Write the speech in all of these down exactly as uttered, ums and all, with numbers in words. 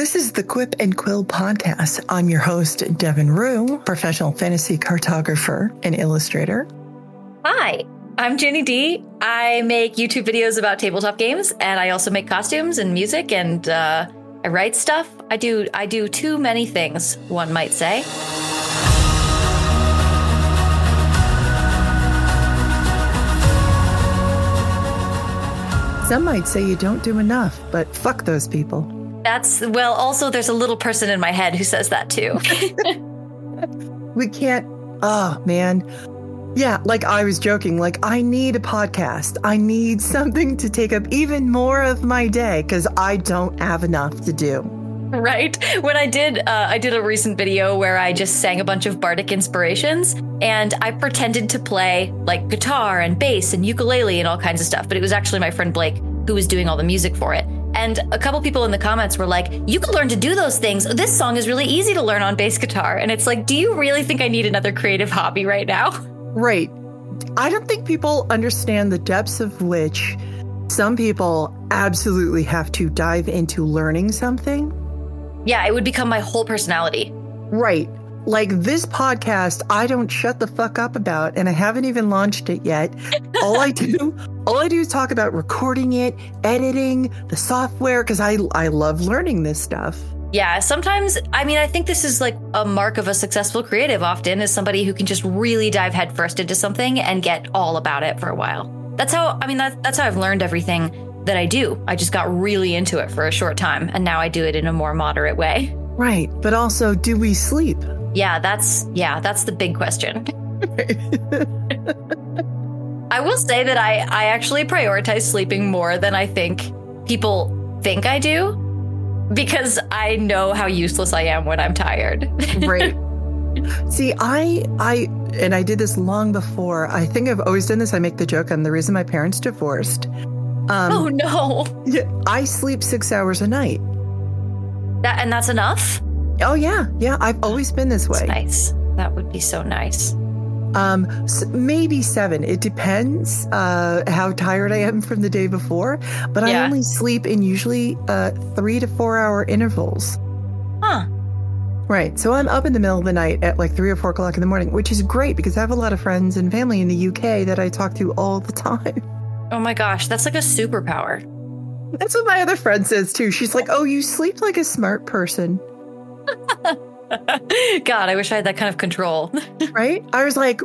This is the Quip and Quill podcast. I'm your host, Devin Rue, professional fantasy cartographer and illustrator. Hi, I'm Ginny Di. I make YouTube videos about tabletop games, and I also make costumes and music, and uh, I write stuff. I do, I do too many things, one might say. Some might say you don't do enough, but fuck those people. That's, well, also there's a little person in my head who says that too. We can't, oh man. Yeah, like I was joking, like I need a podcast. I need something to take up even more of my day because I don't have enough to do. Right. When I did, uh, I did a recent video where I just sang a bunch of bardic inspirations, and I pretended to play like guitar and bass and ukulele and all kinds of stuff. But it was actually my friend Blake who was doing all the music for it. And a couple people in the comments were like, you can learn to do those things. This song is really easy to learn on bass guitar. And it's like, do you really think I need another creative hobby right now? Right. I don't think people understand the depths of which some people absolutely have to dive into learning something. Yeah, it would become my whole personality. Right. Like this podcast, I don't shut the fuck up about, and I haven't even launched it yet. All I do, all I do is talk about recording it, editing, the software, because I, I love learning this stuff. Yeah, sometimes, I mean, I think this is like a mark of a successful creative often is somebody who can just really dive headfirst into something and get all about it for a while. That's how, I mean, that, that's how I've learned everything that I do. I just got really into it for a short time, and now I do it in a more moderate way. Right. But also, do we sleep? Yeah, that's yeah, that's the big question. I will say that I, I actually prioritize sleeping more than I think people think I do, because I know how useless I am when I'm tired. Right. See, I I and I did this long before. I think I've always done this. I make the joke I'm the reason my parents divorced. Um, oh, no. I sleep six hours a night. That And that's enough? Oh, yeah. Yeah. I've always been this way. That's nice. That would be so nice. Um, so maybe seven. It depends uh, how tired I am from the day before. But yeah. I only sleep in usually uh, three to four hour intervals. Huh. Right. So I'm up in the middle of the night at like three or four o'clock in the morning, which is great because I have a lot of friends and family in the U K that I talk to all the time. Oh my gosh, that's like a superpower. That's what my other friend says too. She's like, oh, you sleep like a smart person. God, I wish I had that kind of control. Right? I was like,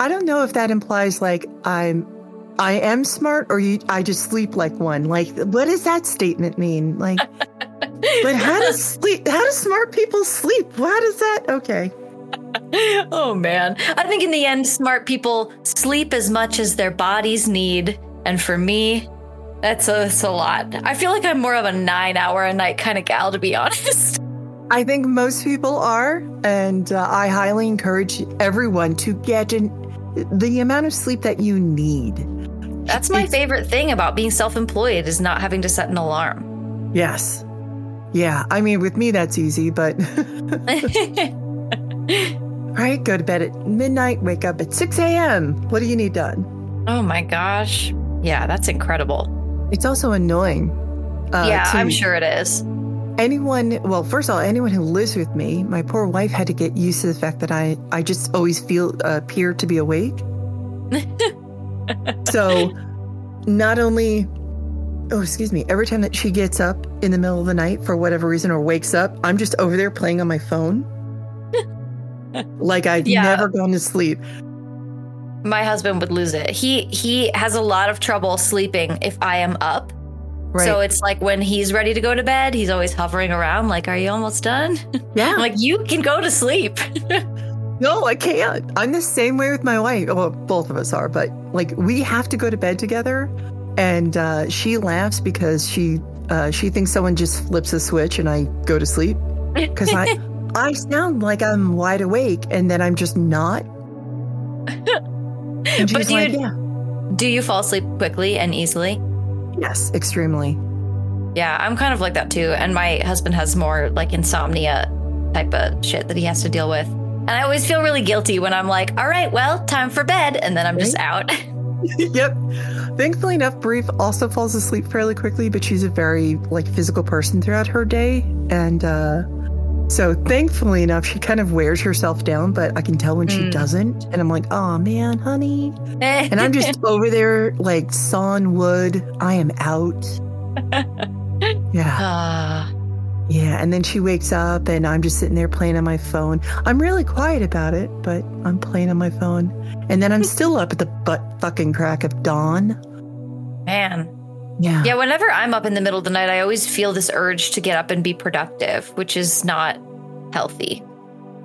I don't know if that implies like I'm, I am smart or you, I just sleep like one. Like, what does that statement mean? Like, but how does sleep, how do smart people sleep? How does that, okay. Oh man. I think in the end, smart people sleep as much as their bodies need. And for me, that's a, that's a lot. I feel like I'm more of a nine hour a night kind of gal, to be honest. I think most people are. And uh, I highly encourage everyone to get an, the amount of sleep that you need. That's my it's, favorite thing about being self-employed is not having to set an alarm. Yes. Yeah. I mean, with me, that's easy, but... Right? Go to bed at midnight, wake up at six a.m. What do you need done? Oh my gosh. Yeah, that's incredible. It's also annoying. Uh, yeah, I'm sure it is. Anyone, well, first of all, anyone who lives with me, my poor wife had to get used to the fact that I, I just always feel, uh, appear to be awake. So not only, oh, excuse me, every time that she gets up in the middle of the night for whatever reason or wakes up, I'm just over there playing on my phone. Like I'd yeah. never gone to sleep. My husband would lose it. He he has a lot of trouble sleeping if I am up. Right. So it's like when he's ready to go to bed, he's always hovering around like, are you almost done? Yeah. I'm like, you can go to sleep. No, I can't. I'm the same way with my wife. Well, both of us are, but like we have to go to bed together. And uh, she laughs because she uh, she thinks someone just flips a switch and I go to sleep because I... I sound like I'm wide awake and then I'm just not. But do, like, you, yeah. do you fall asleep quickly and easily? Yes, extremely. Yeah, I'm kind of like that too. And my husband has more like insomnia type of shit that he has to deal with. And I always feel really guilty when I'm like, all right, well, time for bed. And then I'm right? just out. Yep. Thankfully enough, Brie also falls asleep fairly quickly, but she's a very like physical person throughout her day. And uh, so thankfully enough, she kind of wears herself down, but I can tell when mm. she doesn't. And I'm like, oh man, honey. And I'm just over there like sawing wood. I am out. Yeah. Uh. Yeah, and then she wakes up and I'm just sitting there playing on my phone. I'm really quiet about it, but I'm playing on my phone. And then I'm still up at the butt fucking crack of dawn. Man. Yeah. Yeah, whenever I'm up in the middle of the night, I always feel this urge to get up and be productive, which is not healthy.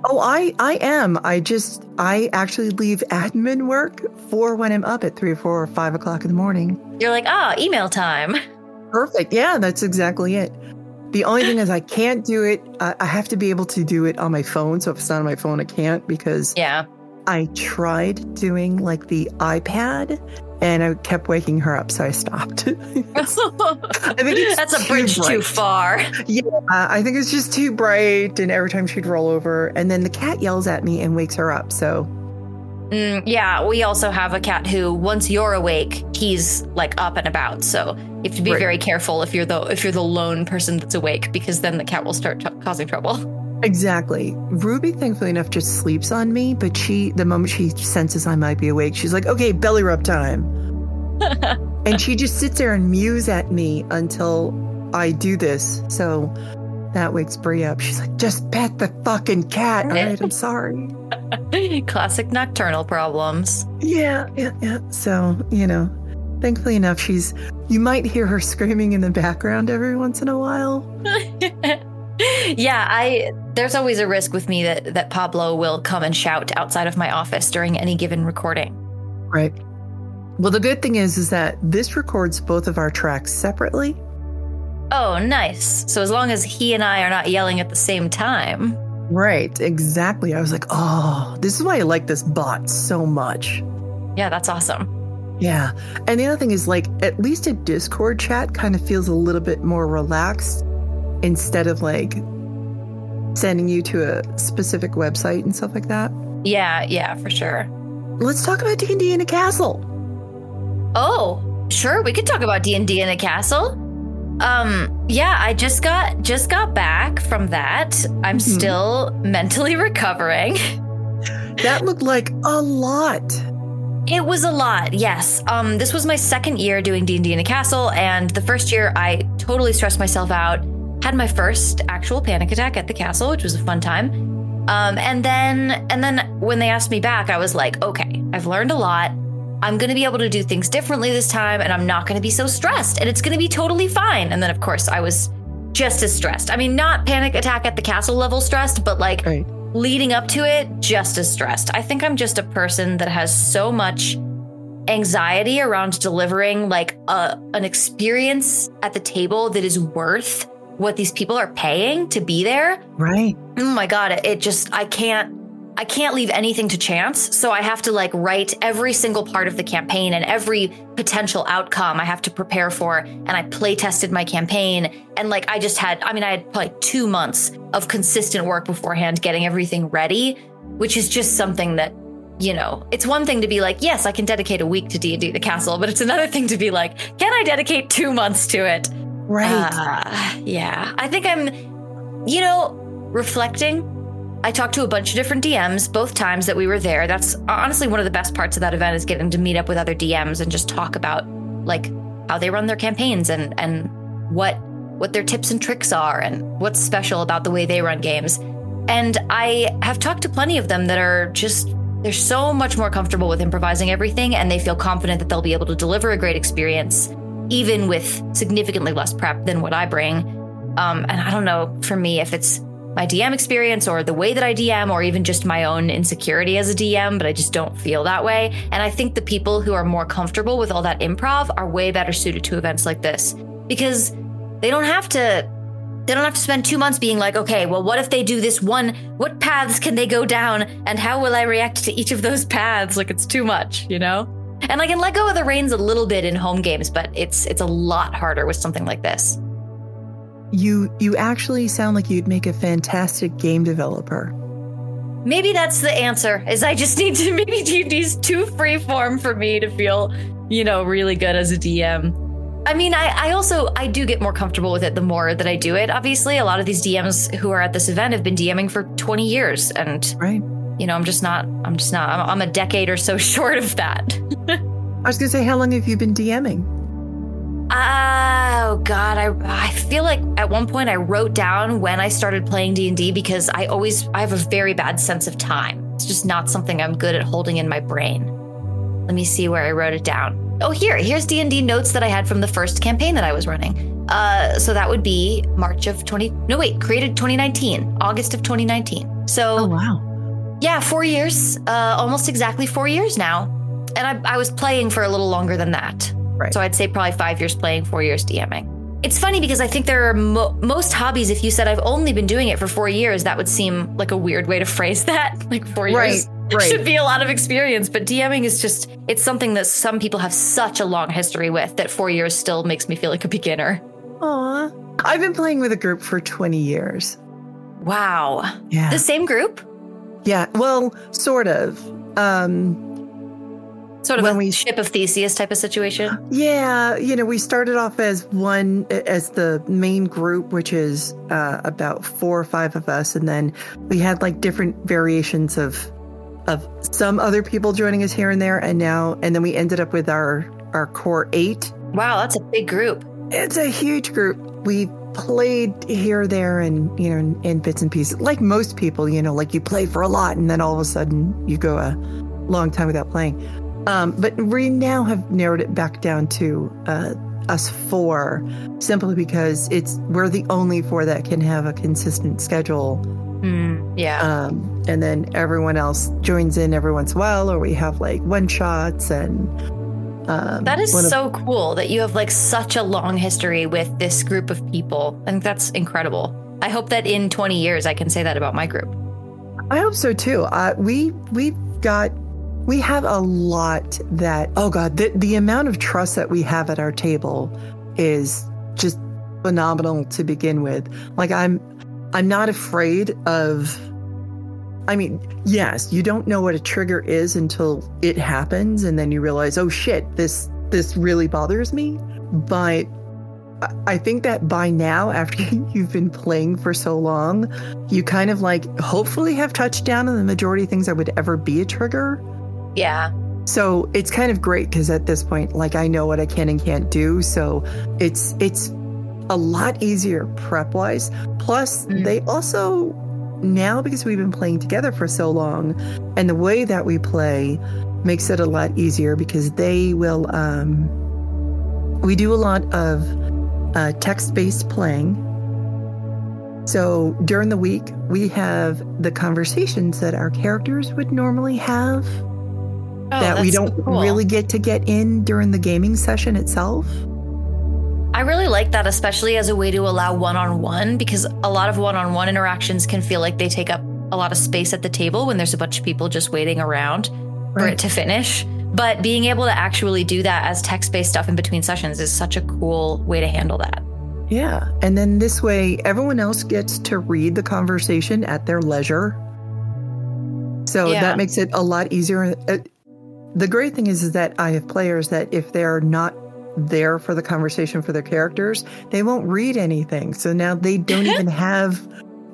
Oh, I, I am. I just, I actually leave admin work for when I'm up at three or four or five o'clock in the morning. You're like, ah, oh, email time. Perfect. Yeah, that's exactly it. The only thing is I can't do it. Uh, I have to be able to do it on my phone. So if it's not on my phone, I can't because yeah. I tried doing like the iPad and I kept waking her up. So I stopped. I think it's That's a bridge bright. too far. Yeah, I think it's just too bright. And every time she'd roll over and then the cat yells at me and wakes her up. So mm, yeah, we also have a cat who once you're awake, he's like up and about. So you have to be right. very careful if you're the if you're the lone person that's awake, because then the cat will start t- causing trouble. Exactly. Ruby, thankfully enough, just sleeps on me, but she the moment she senses I might be awake, she's like, okay, belly rub time. And she just sits there and mews at me until I do this. So that wakes Brie up. She's like, just pet the fucking cat. All right, I'm sorry. Classic nocturnal problems. Yeah, yeah, yeah. So, you know. Thankfully enough, she's, you might hear her screaming in the background every once in a while. Yeah, I, there's always a risk with me that, that Pablo will come and shout outside of my office during any given recording. Right. Well, the good thing is, is that this records both of our tracks separately. Oh, nice. So as long as he and I are not yelling at the same time. Right. Exactly. I was like, oh, this is why I like this bot so much. Yeah, that's awesome. Yeah. And the other thing is, like, at least a Discord chat kind of feels a little bit more relaxed instead of, like, sending you to a specific website and stuff like that. Yeah, yeah, for sure. Let's talk about D and D in a castle. Oh, sure. We could talk about D and D in a castle. Um, yeah, I just got just got back from that. I'm mm-hmm. still mentally recovering. That looked like a lot. It was a lot, yes. Um, this was my second year doing D and D in a castle, and the first year I totally stressed myself out, had my first actual panic attack at the castle, which was a fun time. Um, and then and then when they asked me back, I was like, okay, I've learned a lot. I'm going to be able to do things differently this time, and I'm not going to be so stressed, and it's going to be totally fine. And then, of course, I was just as stressed. I mean, not panic attack at the castle level stressed, but like... Right. Leading up to it, just as stressed. I think I'm just a person that has so much anxiety around delivering like a, an experience at the table that is worth what these people are paying to be there. Right. Oh my God. It, it just, I can't, I can't leave anything to chance. So I have to like write every single part of the campaign and every potential outcome I have to prepare for. And I play tested my campaign. And like, I just had, I mean, I had like two months of consistent work beforehand, getting everything ready, which is just something that, you know, it's one thing to be like, yes, I can dedicate a week to D and D the castle, but it's another thing to be like, can I dedicate two months to it? Right. Uh, yeah. I think I'm, you know, reflecting. I talked to a bunch of different D Ms both times that we were there. That's honestly one of the best parts of that event is getting to meet up with other D Ms and just talk about like how they run their campaigns and, and what what their tips and tricks are and what's special about the way they run games. And I have talked to plenty of them that are just, they're so much more comfortable with improvising everything and they feel confident that they'll be able to deliver a great experience, even with significantly less prep than what I bring. Um, and I don't know for me if it's my D M experience or the way that I D M or even just my own insecurity as a D M, but I just don't feel that way. And I think the people who are more comfortable with all that improv are way better suited to events like this because they don't have to, they don't have to spend two months being like, okay, well, what if they do this one, what paths can they go down and how will I react to each of those paths? Like it's too much, you know? And I can let go of the reins a little bit in home games, but it's, it's a lot harder with something like this. You you actually sound like you'd make a fantastic game developer. Maybe that's the answer, is I just need to maybe do these too freeform for me to feel you know, really good as a D M. I mean, I, I also, I do get more comfortable with it the more that I do it, obviously. A lot of these D Ms who are at this event have been DMing for twenty years and, right. you know, I'm just not, I'm just not, I'm, I'm a decade or so short of that. I was going to say, how long have you been DMing? Oh, God, I I feel like at one point I wrote down when I started playing D and D because I always, I have a very bad sense of time. It's just not something I'm good at holding in my brain. Let me see where I wrote it down. Oh, here, here's D and D notes that I had from the first campaign that I was running. Uh, so that would be March of 20, no, wait, created twenty nineteen, August of twenty nineteen. So, oh, wow. Yeah, four years, uh, almost exactly four years now. And I, I was playing for a little longer than that. Right. So I'd say probably five years playing, four years DMing. It's funny because I think there are mo- most hobbies. If you said I've only been doing it for four years, that would seem like a weird way to phrase that. Like four right, years right. should be a lot of experience. But DMing is just, it's something that some people have such a long history with that four years still makes me feel like a beginner. Aw. I've been playing with a group for twenty years. Wow. Yeah. The same group? Yeah. Well, sort of. Um... Sort of when a we, ship of Theseus type of situation? Yeah. You know, we started off as one, as the main group, which is uh, about four or five of us. And then we had like different variations of of some other people joining us here and there. And now, and then we ended up with our, our core eight. Wow. That's a big group. It's a huge group. We played here, there, and, you know, in, in bits and pieces. Like most people, you know, like you play for a lot and then all of a sudden you go a long time without playing. Um, but we now have narrowed it back down to uh, us four, simply because it's we're the only four that can have a consistent schedule. Mm, yeah. Um, and then everyone else joins in every once in a while, or we have like one shots. And um, that is so of- cool that you have like such a long history with this group of people. I think that's incredible. I hope that in twenty years I can say that about my group. I hope so, too. Uh, we we've got. We have a lot that, oh God, the, the amount of trust that we have at our table is just phenomenal to begin with. Like I'm, I'm not afraid of, I mean, yes, you don't know what a trigger is until it happens. And then you realize, oh shit, this, this really bothers me. But I think that by now, after you've been playing for so long, you kind of like hopefully have touched down on the majority of things that would ever be a trigger. Yeah. So it's kind of great because at this point, like I know what I can and can't do. So it's it's a lot easier prep wise. Plus, mm-hmm. they also now, because we've been playing together for so long and the way that we play makes it a lot easier because they will. Um, we do a lot of uh, text-based playing. So during the week, we have the conversations that our characters would normally have. Oh, that we don't cool. really get to get in during the gaming session itself. I really like that, especially as a way to allow one-on-one, because a lot of one-on-one interactions can feel like they take up a lot of space at the table when there's a bunch of people just waiting around right. for it to finish. But being able to actually do that as text-based stuff in between sessions is such a cool way to handle that. Yeah. And then this way, everyone else gets to read the conversation at their leisure. So yeah. that makes it a lot easier. The great thing is, is that I have players that if they're not there for the conversation for their characters, they won't read anything. So now they don't even have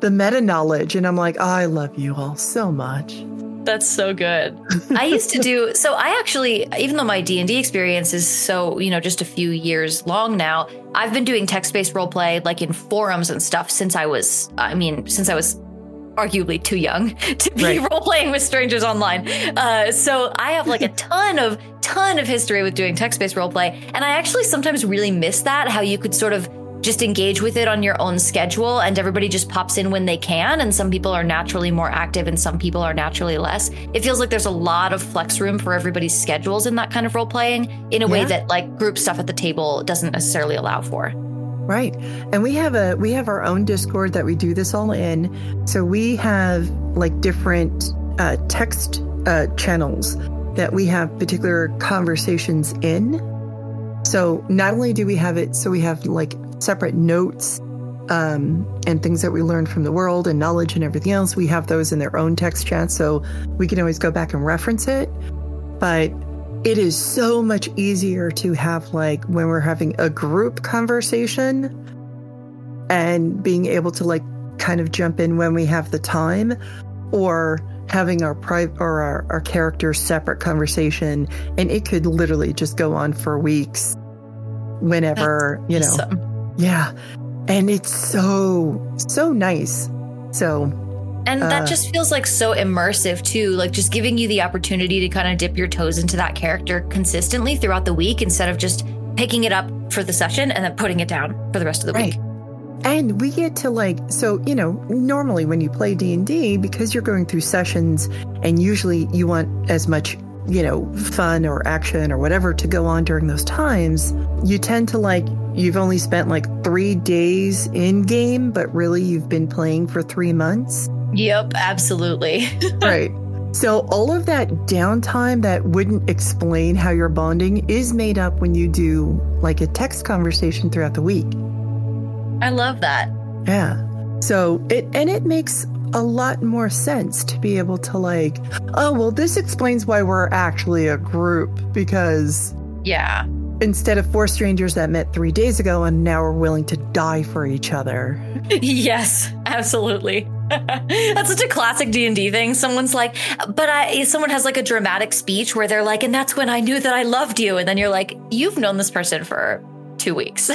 the meta knowledge. And I'm like, oh, I love you all so much. That's so good. I used to do, so I actually, even though my D and D experience is so, you know, just a few years long now, I've been doing text-based role play like in forums and stuff since I was, I mean, since I was arguably too young to be right. role-playing with strangers online. Uh, so I have like a ton of, ton of history with doing text-based role-play. And I actually sometimes really miss that, how you could sort of just engage with it on your own schedule and everybody just pops in when they can. And some people are naturally more active and some people are naturally less. It feels like there's a lot of flex room for everybody's schedules in that kind of role-playing in a yeah. way that like group stuff at the table doesn't necessarily allow for. Right. And we have a we have our own Discord that we do this all in. So we have like different uh, text uh, channels that we have particular conversations in. So not only do we have it, so we have like separate notes um, and things that we learned from the world and knowledge and everything else. We have those in their own text chat. So we can always go back and reference it. But it is so much easier to have, like, when we're having a group conversation and being able to, like, kind of jump in when we have the time, or having our private or our, our character's separate conversation, and it could literally just go on for weeks whenever, that's you know. Awesome. Yeah. And it's so, so nice. So, and that uh, just feels like so immersive too, like just giving you the opportunity to kind of dip your toes into that character consistently throughout the week, instead of just picking it up for the session and then putting it down for the rest of the right. week. And we get to, like, so, you know, normally when you play D and D, because you're going through sessions and usually you want as much, you know, fun or action or whatever to go on during those times, you tend to, like, you've only spent like three days in game, but really you've been playing for three months. Yep, absolutely. Right. So all of that downtime that wouldn't explain how you're bonding is made up when you do, like, a text conversation throughout the week. I love that. Yeah. So it, and it makes a lot more sense to be able to, like, oh, well, this explains why we're actually a group, because yeah, instead of four strangers that met three days ago and now are willing to die for each other. Yes, absolutely. That's such a classic D and D thing. Someone's like, but I, someone has like a dramatic speech where they're like, and that's when I knew that I loved you. And then you're like, you've known this person for two weeks.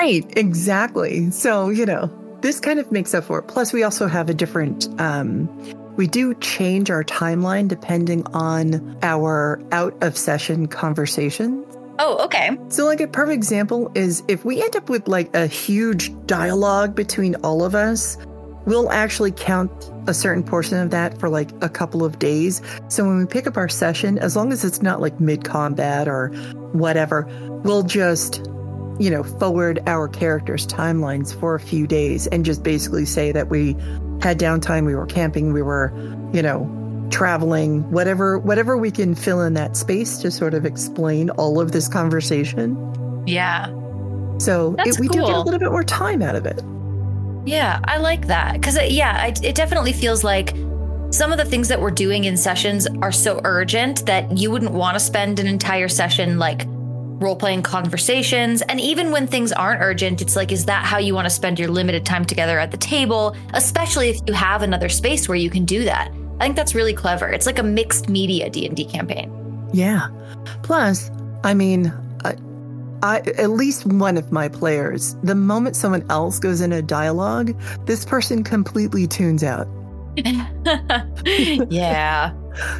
Right, exactly. So, you know, this kind of makes up for it. Plus, we also have a different, um, we do change our timeline depending on our out of session conversations. Oh, okay. So, like, a perfect example is if we end up with, like, a huge dialogue between all of us, we'll actually count a certain portion of that for, like, a couple of days. So when we pick up our session, as long as it's not, like, mid-combat or whatever, we'll just, you know, forward our characters' timelines for a few days and just basically say that we had downtime, we were camping, we were, you know, traveling, whatever, whatever we can fill in that space to sort of explain all of this conversation. Yeah. So it, we cool. do get a little bit more time out of it. Yeah, I like that. Because, yeah, it, it definitely feels like some of the things that we're doing in sessions are so urgent that you wouldn't want to spend an entire session, like, role-playing conversations. And even when things aren't urgent, it's like, is that how you want to spend your limited time together at the table, especially if you have another space where you can do that? I think that's really clever. It's like a mixed media D and D campaign. Yeah. Plus, I mean, I, I, at least one of my players, the moment someone else goes in a dialogue, this person completely tunes out. Yeah.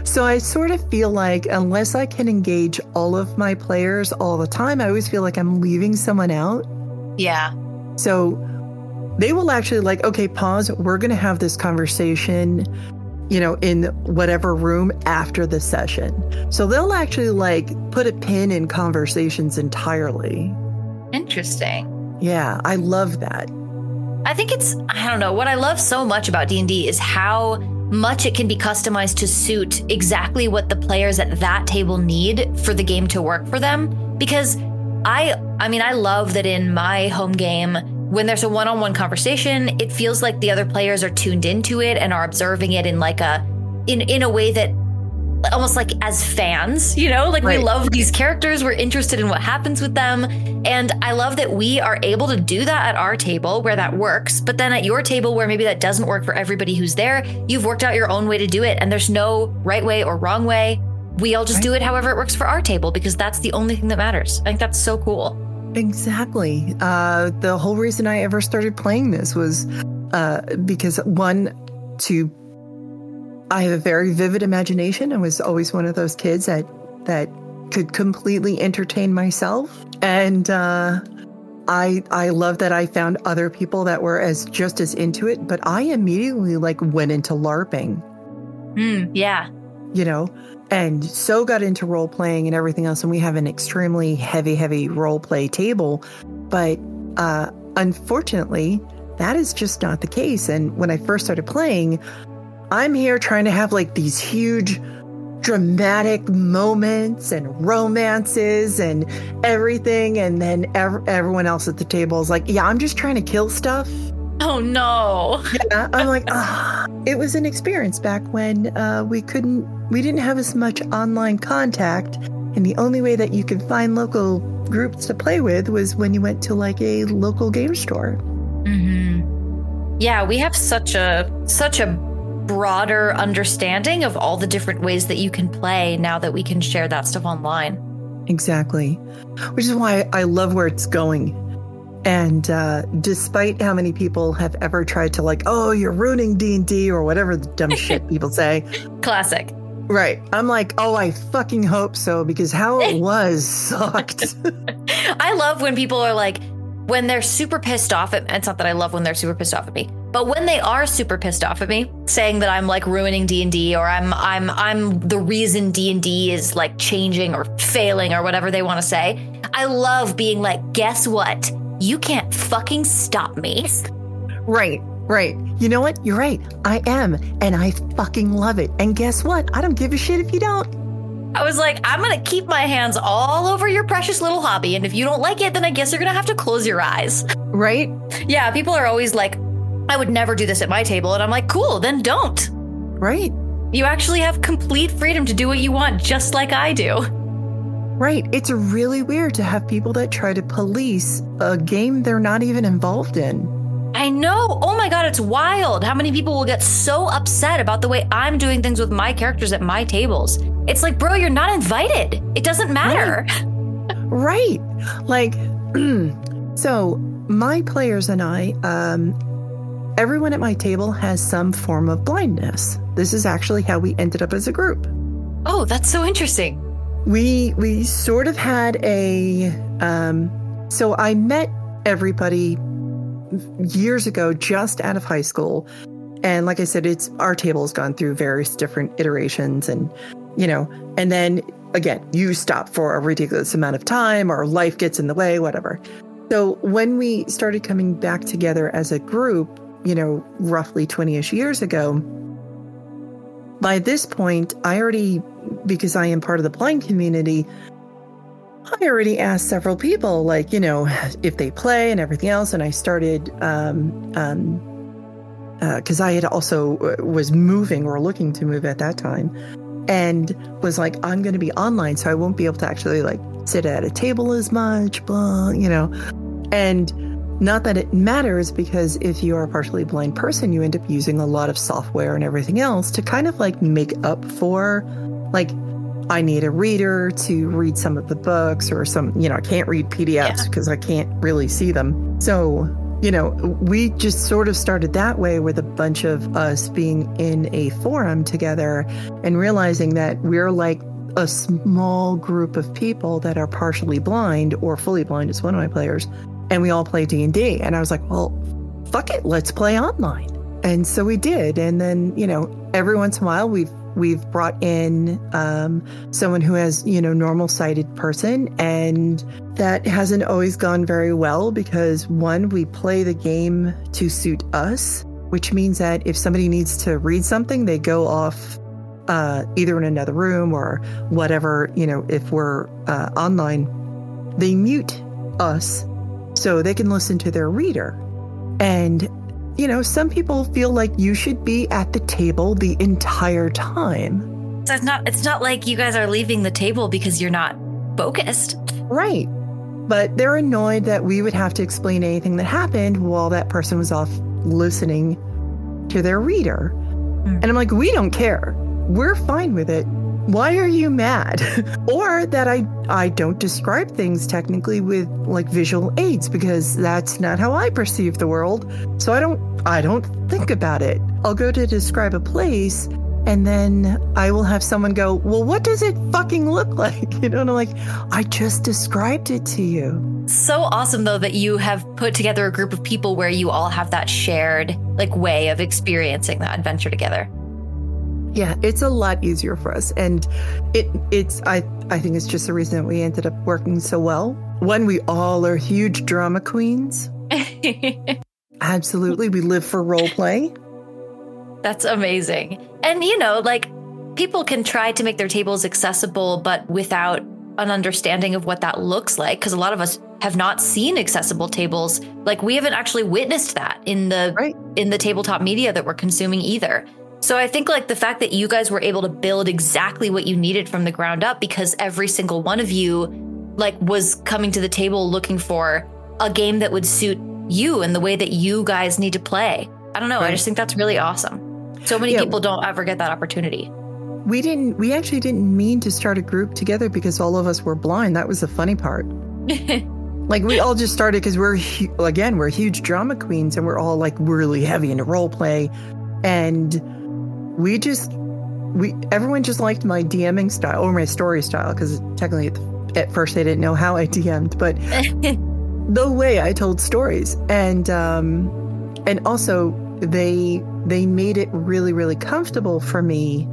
So I sort of feel like unless I can engage all of my players all the time, I always feel like I'm leaving someone out. Yeah. So they will actually, like, okay, pause. We're going to have this conversation, you know, in whatever room after the session. So they'll actually, like, put a pin in conversations entirely. Interesting. Yeah, I love that. I think it's, I don't know, what I love so much about D and D is how much it can be customized to suit exactly what the players at that table need for the game to work for them. Because I, I mean, I love that in my home game, when there's a one-on-one conversation, it feels like the other players are tuned into it and are observing it in like a, in, in a way that almost like as fans, you know, like right. we love these characters. We're interested in what happens with them. And I love that we are able to do that at our table where that works. But then at your table where maybe that doesn't work for everybody who's there, you've worked out your own way to do it. And there's no right way or wrong way. We all just right. do it however it works for our table, because that's the only thing that matters. I think that's so cool. Exactly. Uh, the whole reason I ever started playing this was uh, because one, to I have a very vivid imagination. I was always one of those kids that that could completely entertain myself. And uh, I I love that I found other people that were as just as into it. But I immediately, like, went into LARPing. Mm, yeah. You know, and so got into role playing and everything else. And we have an extremely heavy, heavy role play table. But uh, unfortunately, that is just not the case. And when I first started playing, I'm here trying to have, like, these huge dramatic moments and romances and everything. And then ev- everyone else at the table is like, yeah, I'm just trying to kill stuff. Oh, no. Yeah, I'm like, ah, it was an experience back when uh, we couldn't, we didn't have as much online contact. And the only way that you could find local groups to play with was when you went to like a local game store. Mm-hmm. Yeah, we have such a such a broader understanding of all the different ways that you can play now that we can share that stuff online. Exactly. Which is why I love where it's going. And uh, despite how many people have ever tried to like, oh, you're ruining D and D or whatever the dumb shit people say. Classic. Right. I'm like, oh, I fucking hope so, because how it was sucked. I love when people are like, when they're super pissed off at me. It's not that I love when they're super pissed off at me, but when they are super pissed off at me, saying that I'm like ruining D and D or I'm I'm I'm the reason D and D is like changing or failing or whatever they want to say. I love being like, guess what? You can't fucking stop me. Right. Right. You know what? You're right. I am. And I fucking love it. And guess what? I don't give a shit if you don't. I was like, I'm going to keep my hands all over your precious little hobby. And if you don't like it, then I guess you're going to have to close your eyes. Right? Yeah. People are always like, I would never do this at my table. And I'm like, cool, then don't. Right. You actually have complete freedom to do what you want, just like I do. Right. It's really weird to have people that try to police a game they're not even involved in. I know. Oh my God, it's wild. How many people will get so upset about the way I'm doing things with my characters at my tables? It's like, bro, you're not invited. It doesn't matter. Right. Right. Like, so my players and I, um, everyone at my table has some form of blindness. This is actually how we ended up as a group. Oh, that's so interesting. We, we sort of had a, um, so I met everybody years ago, just out of high school. And like I said, it's our table's gone through various different iterations and, you know, and then again, you stop for a ridiculous amount of time or life gets in the way, whatever. So when we started coming back together as a group, you know, roughly twenty-ish years ago, by this point, I already, because I am part of the blind community, I already asked several people, like, you know, if they play and everything else. And I started, um, um, uh, cause I had also was moving or looking to move at that time and was like, I'm going to be online, so I won't be able to actually like sit at a table as much, blah, you know, and not that it matters, because if you are a partially blind person, you end up using a lot of software and everything else to kind of like make up for like, I need a reader to read some of the books or some, you know, I can't read P D Fs because yeah. I can't really see them. So, you know, we just sort of started that way with a bunch of us being in a forum together and realizing that we're like a small group of people that are partially blind or fully blind as one of my players. And we all play D and D. And I was like, well, fuck it, let's play online. And so we did. And then, you know, every once in a while we've We've brought in um, someone who has, you know, normal sighted person, and that hasn't always gone very well because one, we play the game to suit us, which means that if somebody needs to read something, they go off uh, either in another room or whatever, you know, if we're uh, online, they mute us so they can listen to their reader. And you know, some people feel like you should be at the table the entire time. So it's not it's not like you guys are leaving the table because you're not focused. Right. But they're annoyed that we would have to explain anything that happened while that person was off listening to their reader. Mm. And I'm like, we don't care. We're fine with it. Why are you mad? Or that I, I don't describe things technically with like visual aids, because that's not how I perceive the world. So I don't I don't think about it. I'll go to describe a place and then I will have someone go, well, what does it fucking look like? You know, and I'm like, I just described it to you. So awesome, though, that you have put together a group of people where you all have that shared like way of experiencing that adventure together. Yeah, it's a lot easier for us. And it it's I, I think it's just the reason that we ended up working so well. One, we all are huge drama queens. Absolutely. We live for role play. That's amazing. And, you know, like people can try to make their tables accessible, but without an understanding of what that looks like, because a lot of us have not seen accessible tables. Like we haven't actually witnessed that in the right. in the tabletop media that we're consuming either. So I think like the fact that you guys were able to build exactly what you needed from the ground up, because every single one of you like was coming to the table looking for a game that would suit you and the way that you guys need to play. I don't know. Right. I just think that's really awesome. So many yeah. people don't ever get that opportunity. We didn't, we actually didn't mean to start a group together because all of us were blind. That was the funny part. Like we all just started because we're, again, we're huge drama queens and we're all like really heavy into role play. And we just, we, everyone just liked my DMing style or my story style. Cause technically at, the, at first they didn't know how I D M'd, but the way I told stories. And, um, and also they, they made it really, really comfortable for me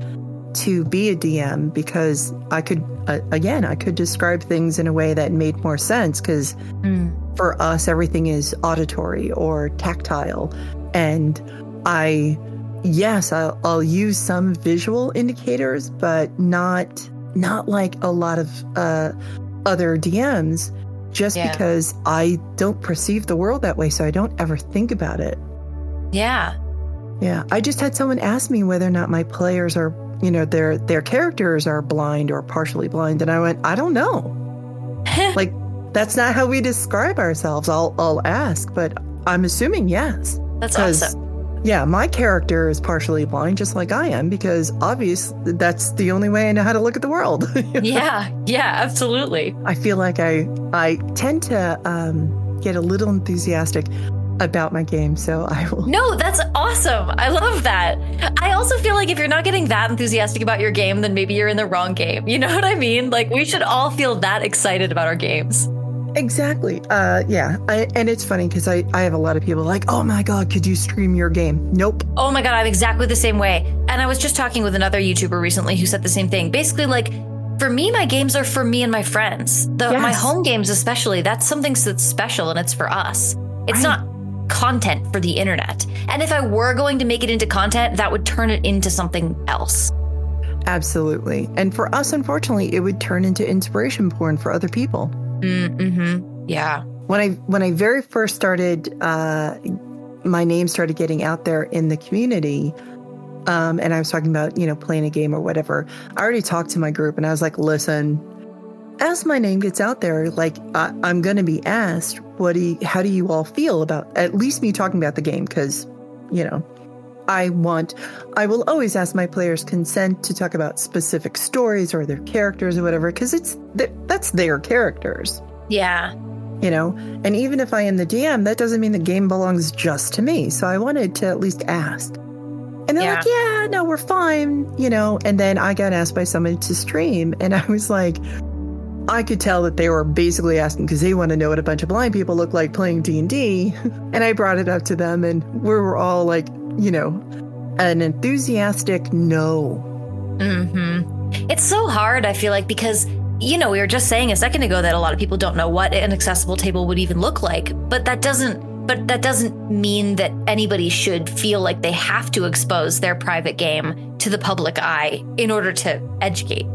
to be a D M because I could, uh, again, I could describe things in a way that made more sense because mm. for us, everything is auditory or tactile. And I, yes, I'll, I'll use some visual indicators, but not, not like a lot of uh, other D Ms just yeah. because I don't perceive the world that way. So I don't ever think about it. Yeah. Yeah. I just had someone ask me whether or not my players are, you know, their their characters are blind or partially blind. And I went, I don't know. Like, that's not how we describe ourselves. I'll, I'll ask, but I'm assuming yes. That's awesome. Yeah, my character is partially blind, just like I am, because obviously that's the only way I know how to look at the world. Yeah, yeah, absolutely. I feel like I, I tend to um, get a little enthusiastic about my game, so I will. No, that's awesome. I love that. I also feel like if you're not getting that enthusiastic about your game, then maybe you're in the wrong game. You know what I mean? Like, we should all feel that excited about our games. Exactly. Uh, yeah. I, and it's funny because I, I have a lot of people like, oh my God, could you stream your game? Nope. Oh my God, I'm exactly the same way. And I was just talking with another YouTuber recently who said the same thing. Basically, like, for me, my games are for me and my friends. The, yes. My home games especially, that's something that's special and it's for us. It's right. not content for the internet. And if I were going to make it into content, that would turn it into something else. Absolutely. And for us, unfortunately, it would turn into inspiration porn for other people. Mm-hmm. Yeah. When I when I very first started, uh, my name started getting out there in the community, um, and I was talking about, you know, playing a game or whatever, I already talked to my group and I was like, listen, as my name gets out there, like I, I'm going to be asked, what do you, how do you all feel about at least me talking about the game? Because, you know, I want, I will always ask my players consent to talk about specific stories or their characters or whatever, because it's th- that's their characters. Yeah. You know, and even if I am the D M, that doesn't mean the game belongs just to me. So I wanted to at least ask. And they're yeah. like, yeah, no, we're fine. You know, and then I got asked by somebody to stream and I was like, I could tell that they were basically asking because they want to know what a bunch of blind people look like playing D and D. And I brought it up to them and we were all like, you know, an enthusiastic no. Mm-hmm. It's so hard, I feel like, because, you know, we were just saying a second ago that a lot of people don't know what an accessible table would even look like. But that doesn't but that doesn't mean that anybody should feel like they have to expose their private game to the public eye in order to educate.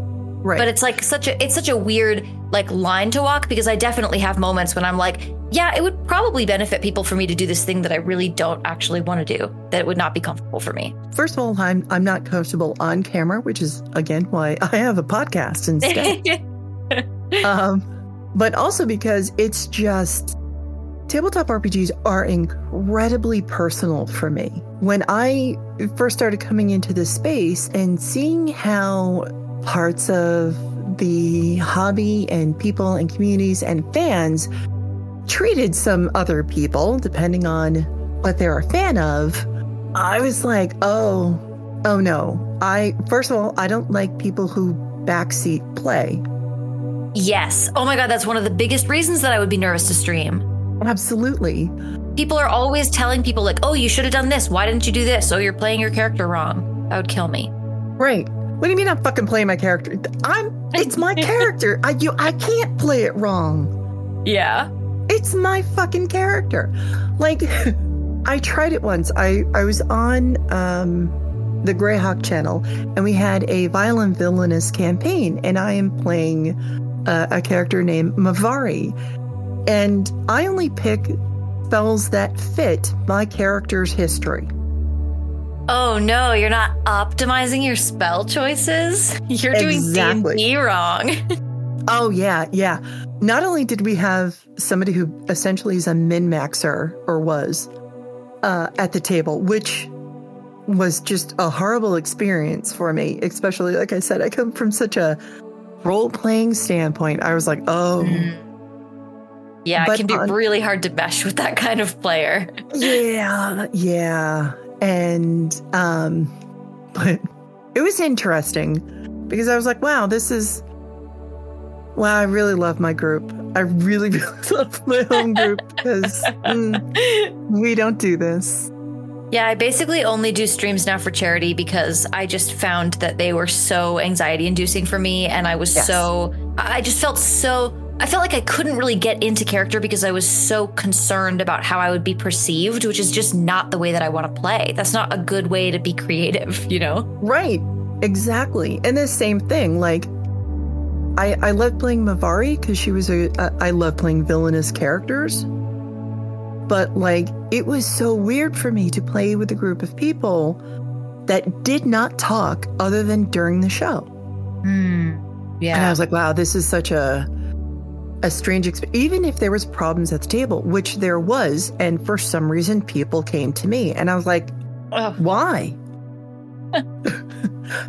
Right. But it's like such a it's such a weird like line to walk, because I definitely have moments when I'm like, yeah, it would probably benefit people for me to do this thing that I really don't actually want to do, that it would not be comfortable for me. First of all, I'm I'm not comfortable on camera, which is, again, why I have a podcast instead. um, but also because it's just tabletop R P Gs are incredibly personal for me. When I first started coming into this space and seeing how parts of the hobby and people and communities and fans treated some other people, depending on what they're a fan of, I was like, oh, oh no. I, first of all, I don't like people who backseat play. Yes. Oh my God. That's one of the biggest reasons that I would be nervous to stream. Absolutely. People are always telling people like, oh, you should have done this. Why didn't you do this? Oh, you're playing your character wrong. That would kill me. Right. What do you mean I'm fucking playing my character? I'm. It's my character. I you. I can't play it wrong. Yeah. It's my fucking character. Like, I tried it once. I, I was on um, the Greyhawk channel, and we had a violent villainous campaign, and I am playing uh, a character named Mavari. And I only pick spells that fit my character's history. Oh no, you're not optimizing your spell choices? You're exactly. doing D and D wrong. Oh yeah, yeah. Not only did we have somebody who essentially is a min-maxer, or was, uh, at the table, which was just a horrible experience for me, especially, like I said, I come from such a role-playing standpoint. I was like, oh... Mm. Yeah, but it can be on, really hard to mesh with that kind of player. Yeah, yeah. And, um, but it was interesting because I was like, wow, this is, wow, I really love my group. I really, really love my home group because mm, we don't do this. Yeah, I basically only do streams now for charity because I just found that they were so anxiety-inducing for me. And I was yes. so, I just felt so... I felt like I couldn't really get into character because I was so concerned about how I would be perceived, which is just not the way that I want to play. That's not a good way to be creative, you know? Right. Exactly. And the same thing, like, I I loved playing Mavari because she was a, a I love playing villainous characters. But, like, it was so weird for me to play with a group of people that did not talk other than during the show. Hmm. Yeah. And I was like, wow, this is such a... a strange experience, even if there was problems at the table, which there was. And for some reason, people came to me and I was like, ugh. Why?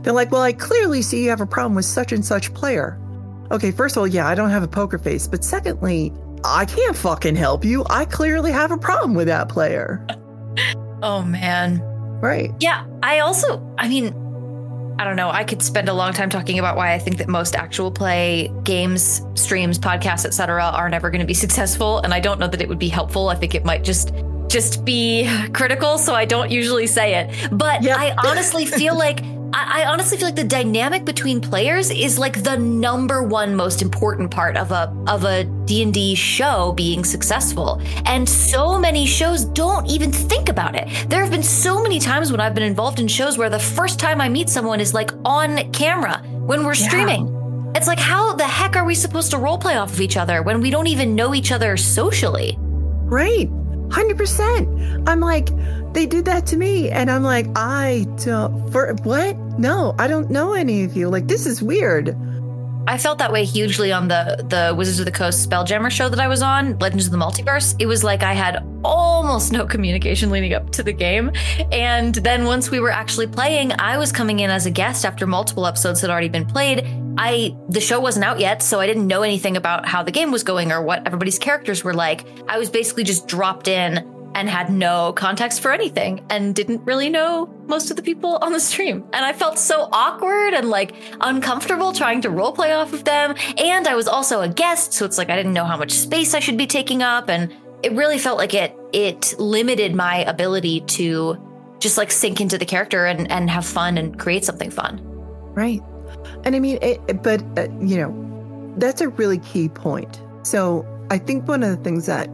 They're like, well, I clearly see you have a problem with such and such player. Okay, first of all, yeah, I don't have a poker face. But secondly, I can't fucking help you. I clearly have a problem with that player. Oh, man. Right. Yeah, I also, I mean... I don't know. I could spend a long time talking about why I think that most actual play games, streams, podcasts, et cetera are never going to be successful. And I don't know that it would be helpful. I think it might just just be critical. So I don't usually say it. But yep. I honestly feel like I, I honestly feel like the dynamic between players is like the number one most important part of a of a D and D show being successful. And so many shows don't even think about it. There have been so many times when I've been involved in shows where the first time I meet someone is like on camera when we're yeah. streaming. It's like, how the heck are we supposed to role play off of each other when we don't even know each other socially? Right. one hundred percent. I'm like, they did that to me. And I'm like, I don't, for what? No, I don't know any of you. Like, this is weird. I felt that way hugely on the, the Wizards of the Coast Spelljammer show that I was on, Legends of the Multiverse. It was like I had almost no communication leading up to the game. And then once we were actually playing, I was coming in as a guest after multiple episodes had already been played. I the show wasn't out yet, so I didn't know anything about how the game was going or what everybody's characters were like. I was basically just dropped in and had no context for anything and didn't really know most of the people on the stream. And I felt so awkward and like uncomfortable trying to roleplay off of them. And I was also a guest, so it's like I didn't know how much space I should be taking up. And it really felt like it it limited my ability to just like sink into the character and, and have fun and create something fun. Right. And I mean, it, but, uh, you know, that's a really key point. So I think one of the things that,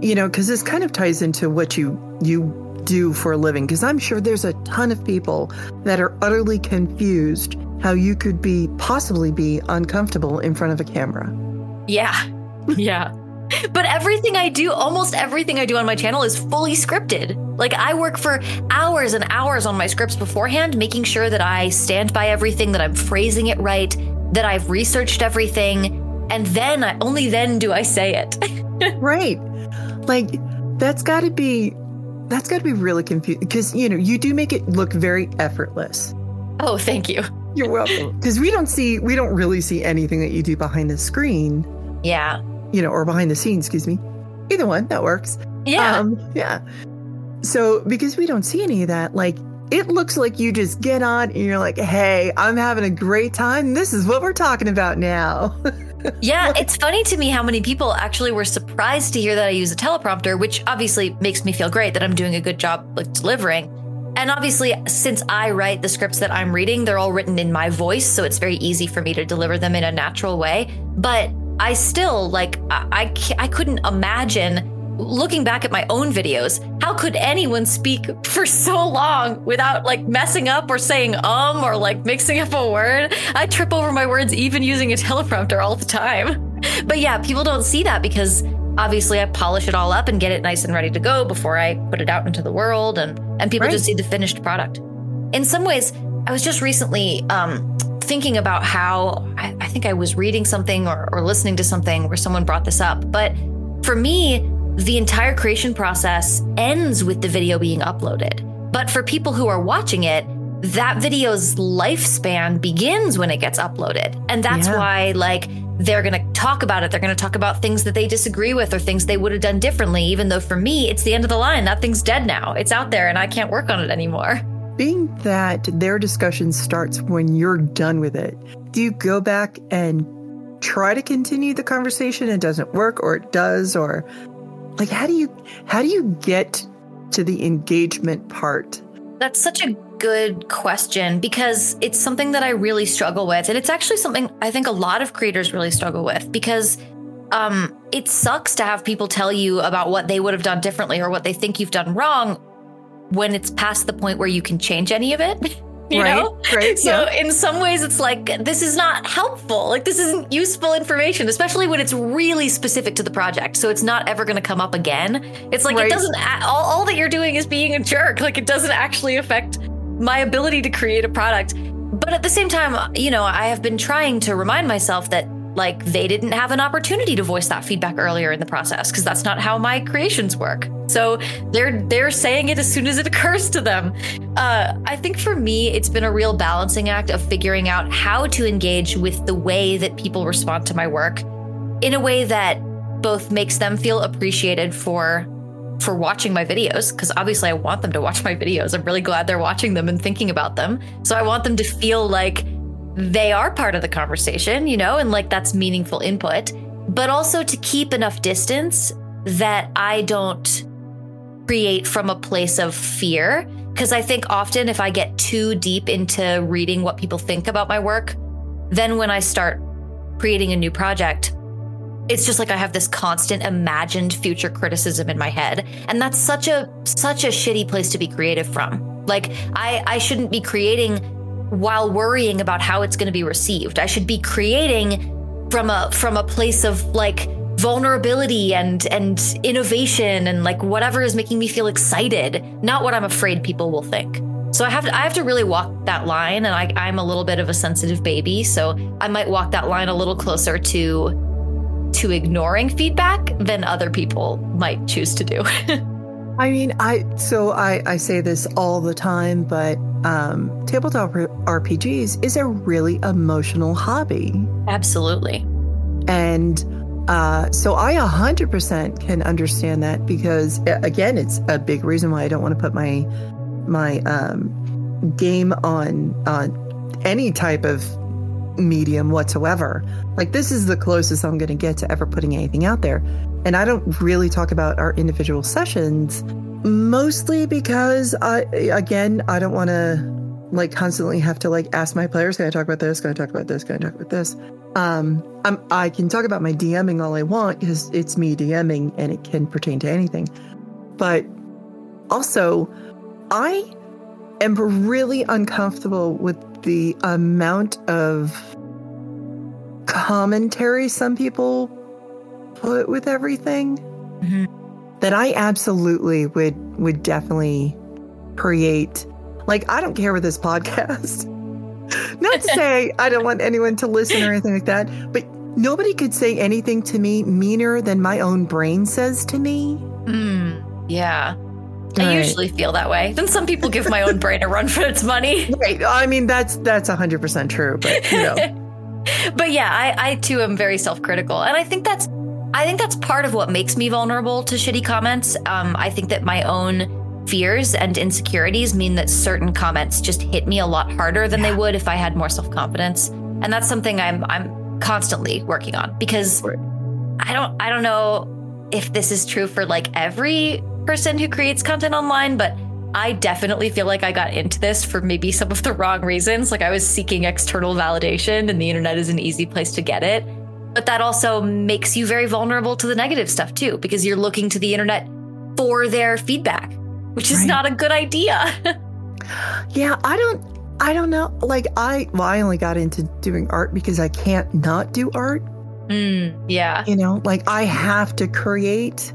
you know, because this kind of ties into what you you do for a living, because I'm sure there's a ton of people that are utterly confused how you could be possibly be uncomfortable in front of a camera. Yeah, yeah. But everything I do, almost everything I do on my channel is fully scripted. Like I work for hours and hours on my scripts beforehand, making sure that I stand by everything, that I'm phrasing it right, that I've researched everything. And then I only then do I say it. Right. Like that's got to be that's got to be really confusing because, you know, you do make it look very effortless. Oh, thank you. You're welcome. Because we don't see we don't really see anything that you do behind the screen. Yeah. You know, or behind the scenes, excuse me. Either one, that works. Yeah. Um, yeah. So because we don't see any of that, like it looks like you just get on and you're like, hey, I'm having a great time. This is what we're talking about now. Yeah, it's funny to me how many people actually were surprised to hear that I use a teleprompter, which obviously makes me feel great that I'm doing a good job like delivering. And obviously, since I write the scripts that I'm reading, they're all written in my voice. So it's very easy for me to deliver them in a natural way. But I still like I, I, I couldn't imagine looking back at my own videos. How could anyone speak for so long without like messing up or saying um or like mixing up a word? I trip over my words even using a teleprompter all the time. But yeah, people don't see that because Obviously, I polish it all up and get it nice and ready to go before I put it out into the world, and, and people right. just see the finished product. In some ways, I was just recently um, thinking about how I, I think I was reading something or, or listening to something where someone brought this up. But for me, the entire creation process ends with the video being uploaded. But for people who are watching it, that video's lifespan begins when it gets uploaded. And that's yeah. why, like, they're going to talk about it. They're going to talk about things that they disagree with or things they would have done differently, even though for me, it's the end of the line. That thing's dead now. It's out there and I can't work on it anymore. Being that their discussion starts when you're done with it, do you go back and try to continue the conversation? It doesn't work, or it does, or like, how do you how do you get to the engagement part? That's such a good question, because it's something that I really struggle with. And it's actually something I think a lot of creators really struggle with, because um, it sucks to have people tell you about what they would have done differently or what they think you've done wrong when it's past the point where you can change any of it. You right, know? Right, so yeah. in some ways, it's like, this is not helpful. Like, this isn't useful information, especially when it's really specific to the project. So it's not ever going to come up again. It's like, right. it doesn't, all, all that you're doing is being a jerk. Like, it doesn't actually affect my ability to create a product. But at the same time, you know, I have been trying to remind myself that, like, they didn't have an opportunity to voice that feedback earlier in the process, because that's not how my creations work. So they're they're saying it as soon as it occurs to them. Uh, I think for me, it's been a real balancing act of figuring out how to engage with the way that people respond to my work in a way that both makes them feel appreciated for for watching my videos, because obviously I want them to watch my videos. I'm really glad they're watching them and thinking about them. So I want them to feel like they are part of the conversation, you know, and like that's meaningful input, but also to keep enough distance that I don't create from a place of fear. Because I think often if I get too deep into reading what people think about my work, then when I start creating a new project, it's just like I have this constant imagined future criticism in my head. And that's such a such a shitty place to be creative from. Like, I, I shouldn't be creating while worrying about how it's going to be received. I should be creating from a from a place of like vulnerability and and innovation and like whatever is making me feel excited, not what I'm afraid people will think. So I have to, I have to really walk that line, and I, I'm a little bit of a sensitive baby, so I might walk that line a little closer to to ignoring feedback than other people might choose to do. I mean, I so I, I say this all the time, but um, tabletop R P Gs is a really emotional hobby. Absolutely. And uh, so I one hundred percent can understand that, because, again, it's a big reason why I don't want to put my my um, game on on any type of medium whatsoever. Like, this is the closest I'm going to get to ever putting anything out there. And I don't really talk about our individual sessions, mostly because I, again, I don't want to like constantly have to like ask my players, can I talk about this? Can I talk about this? Can I talk about this? Um, I'm, I can talk about my DMing all I want, because it's me DMing and it can pertain to anything. But also, I am really uncomfortable with the amount of commentary some people put with everything, mm-hmm. that I absolutely would would definitely create. Like, I don't care with this podcast. Not to say I don't want anyone to listen or anything like that, but nobody could say anything to me meaner than my own brain says to me. Mm, yeah. I right. usually feel that way. Then some people give my own brain a run for its money. Right. I mean, that's that's one hundred percent true. But, you know. But yeah, I, I, too, am very self-critical. And I think that's I think that's part of what makes me vulnerable to shitty comments. Um, I think that my own fears and insecurities mean that certain comments just hit me a lot harder than yeah. they would if I had more self-confidence. And that's something I'm I'm constantly working on, because right. I don't I don't know if this is true for like every person who creates content online, but I definitely feel like I got into this for maybe some of the wrong reasons. Like, I was seeking external validation and the internet is an easy place to get it. But that also makes you very vulnerable to the negative stuff too, because you're looking to the internet for their feedback, which is right. not a good idea. Yeah, I don't I don't know. Like I well, I only got into doing art because I can't not do art. Mm, yeah. You know, like I have to create.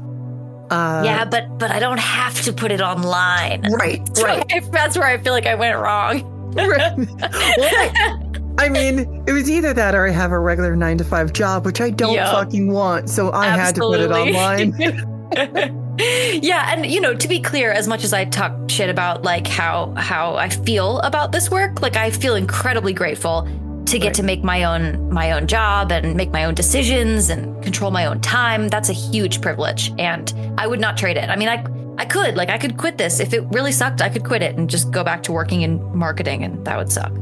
Uh, yeah, but but I don't have to put it online. Right, that's right. Where I, that's where I feel like I went wrong. Right. Well, I mean, it was either that or I have a regular nine to five job, which I don't yep. fucking want. So I Absolutely. had to put it online. Yeah, and you know, to be clear, as much as I talk shit about like how how I feel about this work, like I feel incredibly grateful to get right. to make my own my own job and make my own decisions and control my own time. That's a huge privilege, and I would not trade it. I mean, I I could like I could quit this if it really sucked. I could quit it and just go back to working in marketing, and that would suck.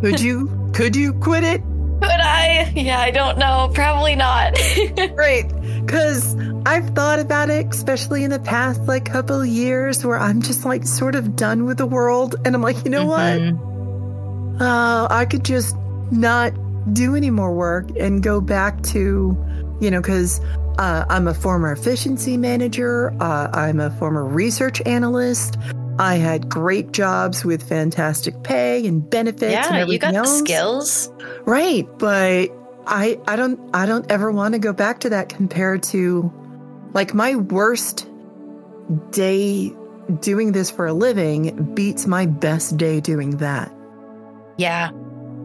Could you? Could you quit it? Could I? Yeah, I don't know. Probably not. Right, because I've thought about it, especially in the past like couple years, where I'm just like sort of done with the world, and I'm like, you know mm-hmm. what? Uh, I could just not do any more work and go back to, you know, because uh, I'm a former efficiency manager, uh, I'm a former research analyst. I had great jobs with fantastic pay and benefits. Yeah, and everything you got else. skills, right? But I, I don't, I don't ever want to go back to that. Compared to. Like, my worst day doing this for a living beats my best day doing that. Yeah.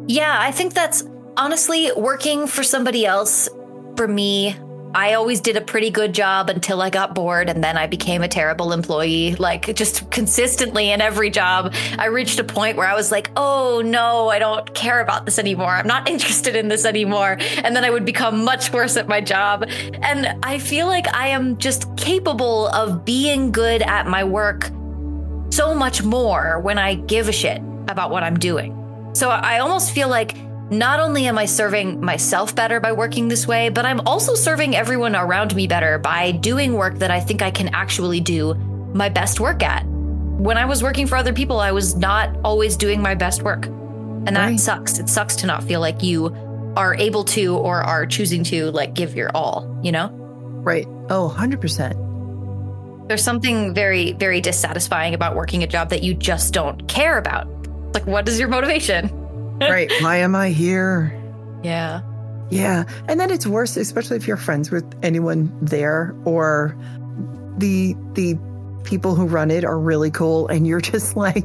Yeah, I think that's honestly working for somebody else. For me, I always did a pretty good job until I got bored, and then I became a terrible employee. Like, just consistently in every job, I reached a point where I was like, oh, no, I don't care about this anymore. I'm not interested in this anymore. And then I would become much worse at my job. And I feel like I am just capable of being good at my work so much more when I give a shit about what I'm doing. So I almost feel like not only am I serving myself better by working this way, but I'm also serving everyone around me better by doing work that I think I can actually do my best work at. When I was working for other people, I was not always doing my best work. And that right. sucks. It sucks to not feel like you are able to or are choosing to like give your all, you know? Right. Oh, one hundred percent. There's something very, very dissatisfying about working a job that you just don't care about. Like, what is your motivation? Right. Why am I here? Yeah. Yeah. And then it's worse, especially if you're friends with anyone there, or the the people who run it are really cool and you're just like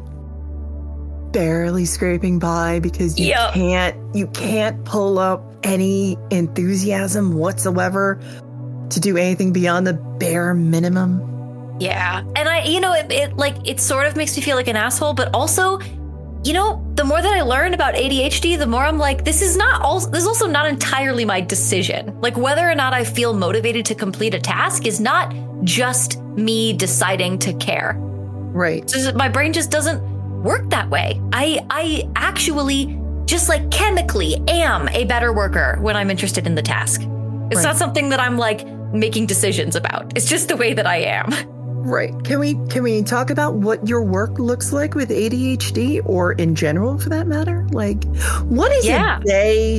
barely scraping by because you yep. can't you can't pull up any enthusiasm whatsoever to do anything beyond the bare minimum. Yeah. And I, you know, it, it like it sort of makes me feel like an asshole, but also, you know, the more that I learn about A D H D, the more I'm like, this is not all. This is also not entirely my decision. Like, whether or not I feel motivated to complete a task is not just me deciding to care. Right. So my brain just doesn't work that way. I I actually just like chemically am a better worker when I'm interested in the task. It's right. not something that I'm like making decisions about. It's just the way that I am. Right. Can we can we talk about what your work looks like with A D H D, or in general for that matter? Like, what is yeah. a day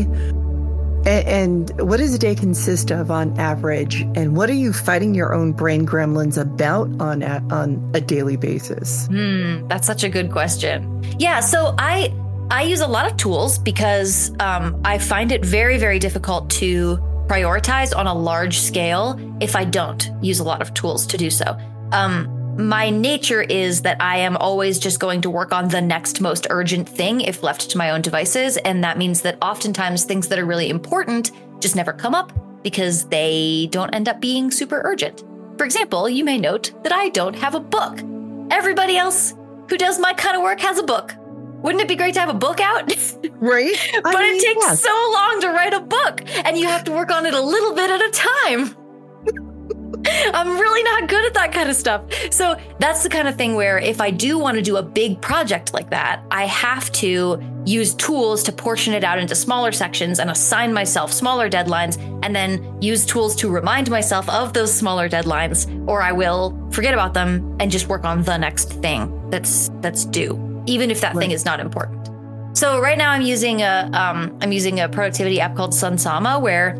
and, and what does a day consist of on average? And what are you fighting your own brain gremlins about on a, on a daily basis? Mm, that's such a good question. Yeah. So I I use a lot of tools because um, I find it very, very difficult to prioritize on a large scale if I don't use a lot of tools to do so. Um, my nature is that I am always just going to work on the next most urgent thing if left to my own devices. And that means that oftentimes things that are really important just never come up because they don't end up being super urgent. For example, you may note that I don't have a book. Everybody else who does my kind of work has a book. Wouldn't it be great to have a book out? Right. But I mean, it takes yeah. so long to write a book, and you have to work on it a little bit at a time. I'm really not good at that kind of stuff. So that's the kind of thing where if I do want to do a big project like that, I have to use tools to portion it out into smaller sections and assign myself smaller deadlines, and then use tools to remind myself of those smaller deadlines, or I will forget about them and just work on the next thing that's that's due, even if that right. thing is not important. So right now I'm using a um, I'm using a productivity app called Sunsama, where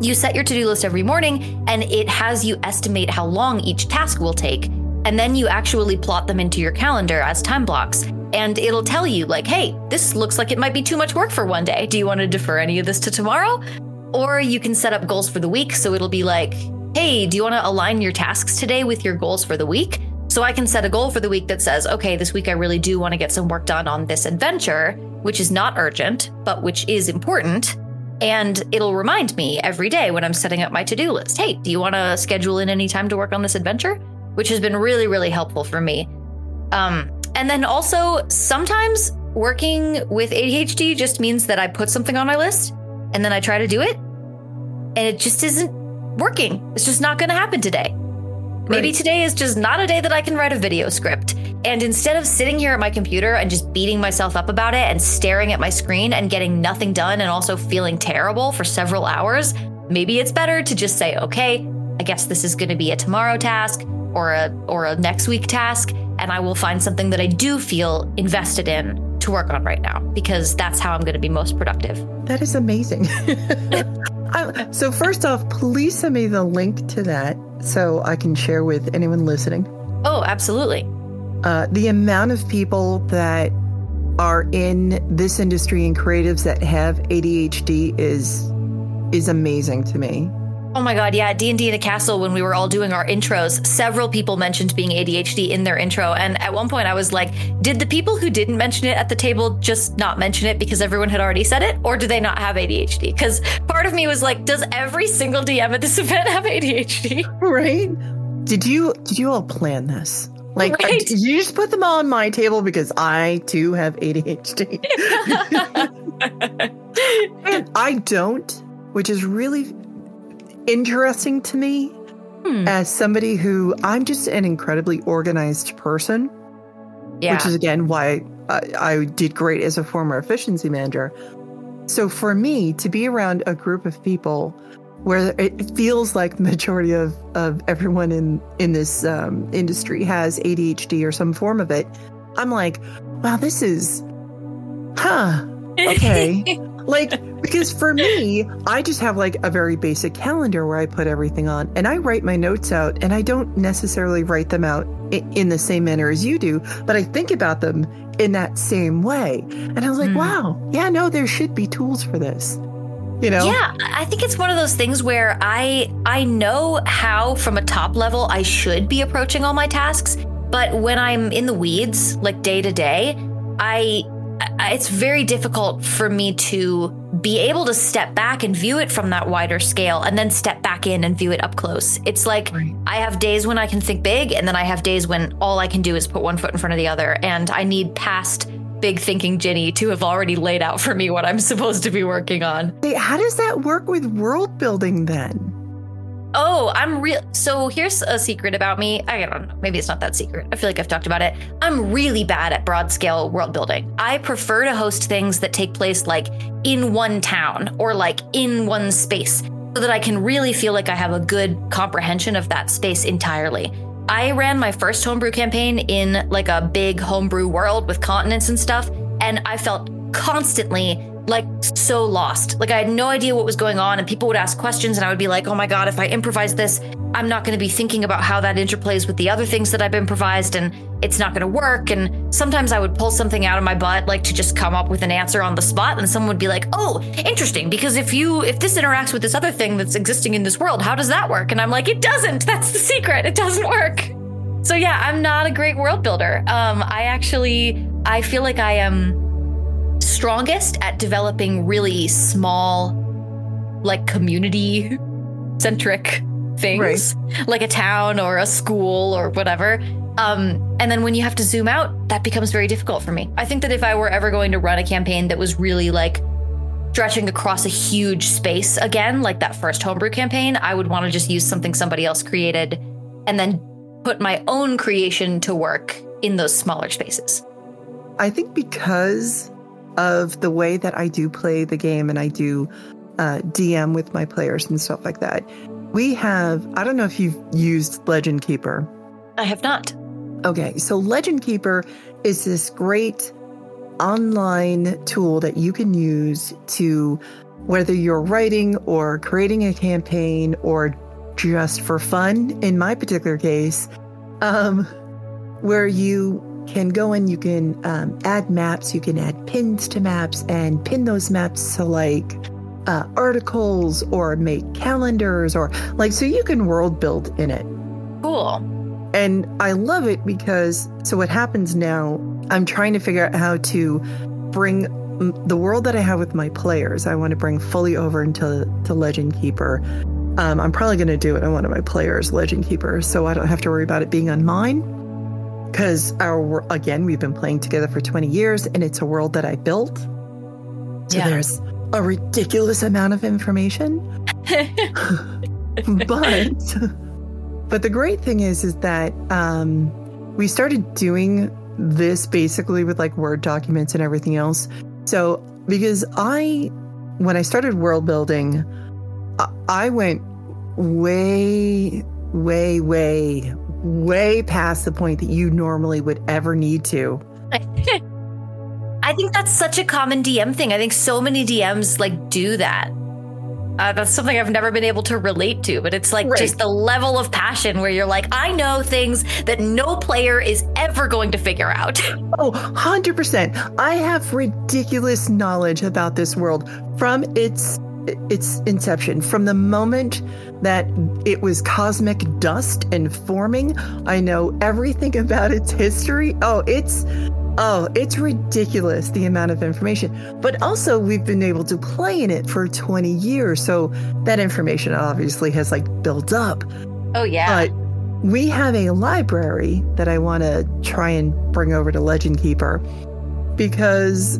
you set your to-do list every morning, and it has you estimate how long each task will take. And then you actually plot them into your calendar as time blocks. And it'll tell you like, hey, this looks like it might be too much work for one day. Do you want to defer any of this to tomorrow? Or you can set up goals for the week. So it'll be like, hey, do you want to align your tasks today with your goals for the week? So I can set a goal for the week that says, okay, this week I really do want to get some work done on this adventure, which is not urgent, but which is important. And it'll remind me every day when I'm setting up my to-do list, hey, do you want to schedule in any time to work on this adventure? Which has been really, really helpful for me. Um, and then also sometimes working with A D H D just means that I put something on my list and then I try to do it and it just isn't working. It's just not going to happen today. Right. Maybe today is just not a day that I can write a video script. And instead of sitting here at my computer and just beating myself up about it and staring at my screen and getting nothing done and also feeling terrible for several hours, maybe it's better to just say, okay, I guess this is going to be a tomorrow task or a or a next week task. And I will find something that I do feel invested in to work on right now, because that's how I'm going to be most productive. That is amazing. Um, so first off, please send me the link to that so I can share with anyone listening. Oh, absolutely. Uh, the amount of people that are in this industry and creatives that have A D H D is is amazing to me. Oh my God, yeah, D and D in a Castle, when we were all doing our intros, several people mentioned being A D H D in their intro. And at one point I was like, did the people who didn't mention it at the table just not mention it because everyone had already said it? Or do they not have A D H D? Because part of me was like, does every single D M at this event have A D H D? Right? Did you did you all plan this? Like, right? Did you just put them all on my table because I, too, have A D H D? And I don't, which is really interesting to me hmm. as somebody who I'm just an incredibly organized person, yeah. which is again why I, I did great as a former efficiency manager. So for me to be around a group of people where it feels like the majority of, of everyone in, in this um, industry has A D H D or some form of it, I'm like, wow, this is, huh, okay. Like, because for me, I just have like a very basic calendar where I put everything on and I write my notes out, and I don't necessarily write them out in the same manner as you do, but I think about them in that same way. And I was like, mm. wow, yeah, no, there should be tools for this. You know? Yeah, I think it's one of those things where I I know how from a top level I should be approaching all my tasks. But when I'm in the weeds, like day to day, I... it's very difficult for me to be able to step back and view it from that wider scale and then step back in and view it up close. It's like right. I have days when I can think big, and then I have days when all I can do is put one foot in front of the other. And I need past big thinking Ginny to have already laid out for me what I'm supposed to be working on. How does that work with world building then? Oh, I'm real. So here's a secret about me. I don't know. Maybe it's not that secret. I feel like I've talked about it. I'm really bad at broad scale world building. I prefer to host things that take place like in one town or like in one space so that I can really feel like I have a good comprehension of that space entirely. I ran my first homebrew campaign in like a big homebrew world with continents and stuff, and I felt constantly like so lost. Like I had no idea what was going on, and people would ask questions and I would be like, oh my God, if I improvise this, I'm not going to be thinking about how that interplays with the other things that I've improvised, and it's not going to work. And sometimes I would pull something out of my butt, like to just come up with an answer on the spot. And someone would be like, oh, interesting, because if you, if this interacts with this other thing that's existing in this world, how does that work? And I'm like, it doesn't. That's the secret. It doesn't work. So yeah, I'm not a great world builder. Um, I actually, I feel like I am strongest at developing really small, like community centric things, right. like a town or a school or whatever. Um, and then when you have to zoom out, that becomes very difficult for me. I think that if I were ever going to run a campaign that was really like stretching across a huge space again, like that first homebrew campaign, I would want to just use something somebody else created and then put my own creation to work in those smaller spaces. I think because of the way that I do play the game and I do uh, D M with my players and stuff like that. We have, I don't know if you've used LegendKeeper. I have not. Okay, so LegendKeeper is this great online tool that you can use to, whether you're writing or creating a campaign or just for fun, in my particular case, um, where you can go in, you can um, add maps, you can add pins to maps and pin those maps to like uh, articles or make calendars or like, so you can world build in it. Cool. And I love it because, so what happens now, I'm trying to figure out how to bring the world that I have with my players. I want to bring fully over into to LegendKeeper. Um, I'm probably going to do it on one of my players, LegendKeeper, so I don't have to worry about it being on mine. Because, our again, we've been playing together for twenty years, and it's a world that I built. So yeah. There's a ridiculous amount of information. but but the great thing is, is that um, we started doing this basically with like Word documents and everything else. So because I, when I started world building, I, I went way, way, way, way past the point that you normally would ever need to. I think that's such a common D M thing. I think so many D Ms like do that. Uh, that's something I've never been able to relate to, but it's like right. Just the level of passion where you're like, I know things that no player is ever going to figure out. Oh, one hundred percent. I have ridiculous knowledge about this world from its its inception. From the moment that it was cosmic dust and forming, I know everything about its history. Oh, it's... Oh, it's ridiculous, the amount of information. But also, we've been able to play in it for twenty years, so that information obviously has, like, built up. Oh, yeah. But we have a library that I want to try and bring over to LegendKeeper because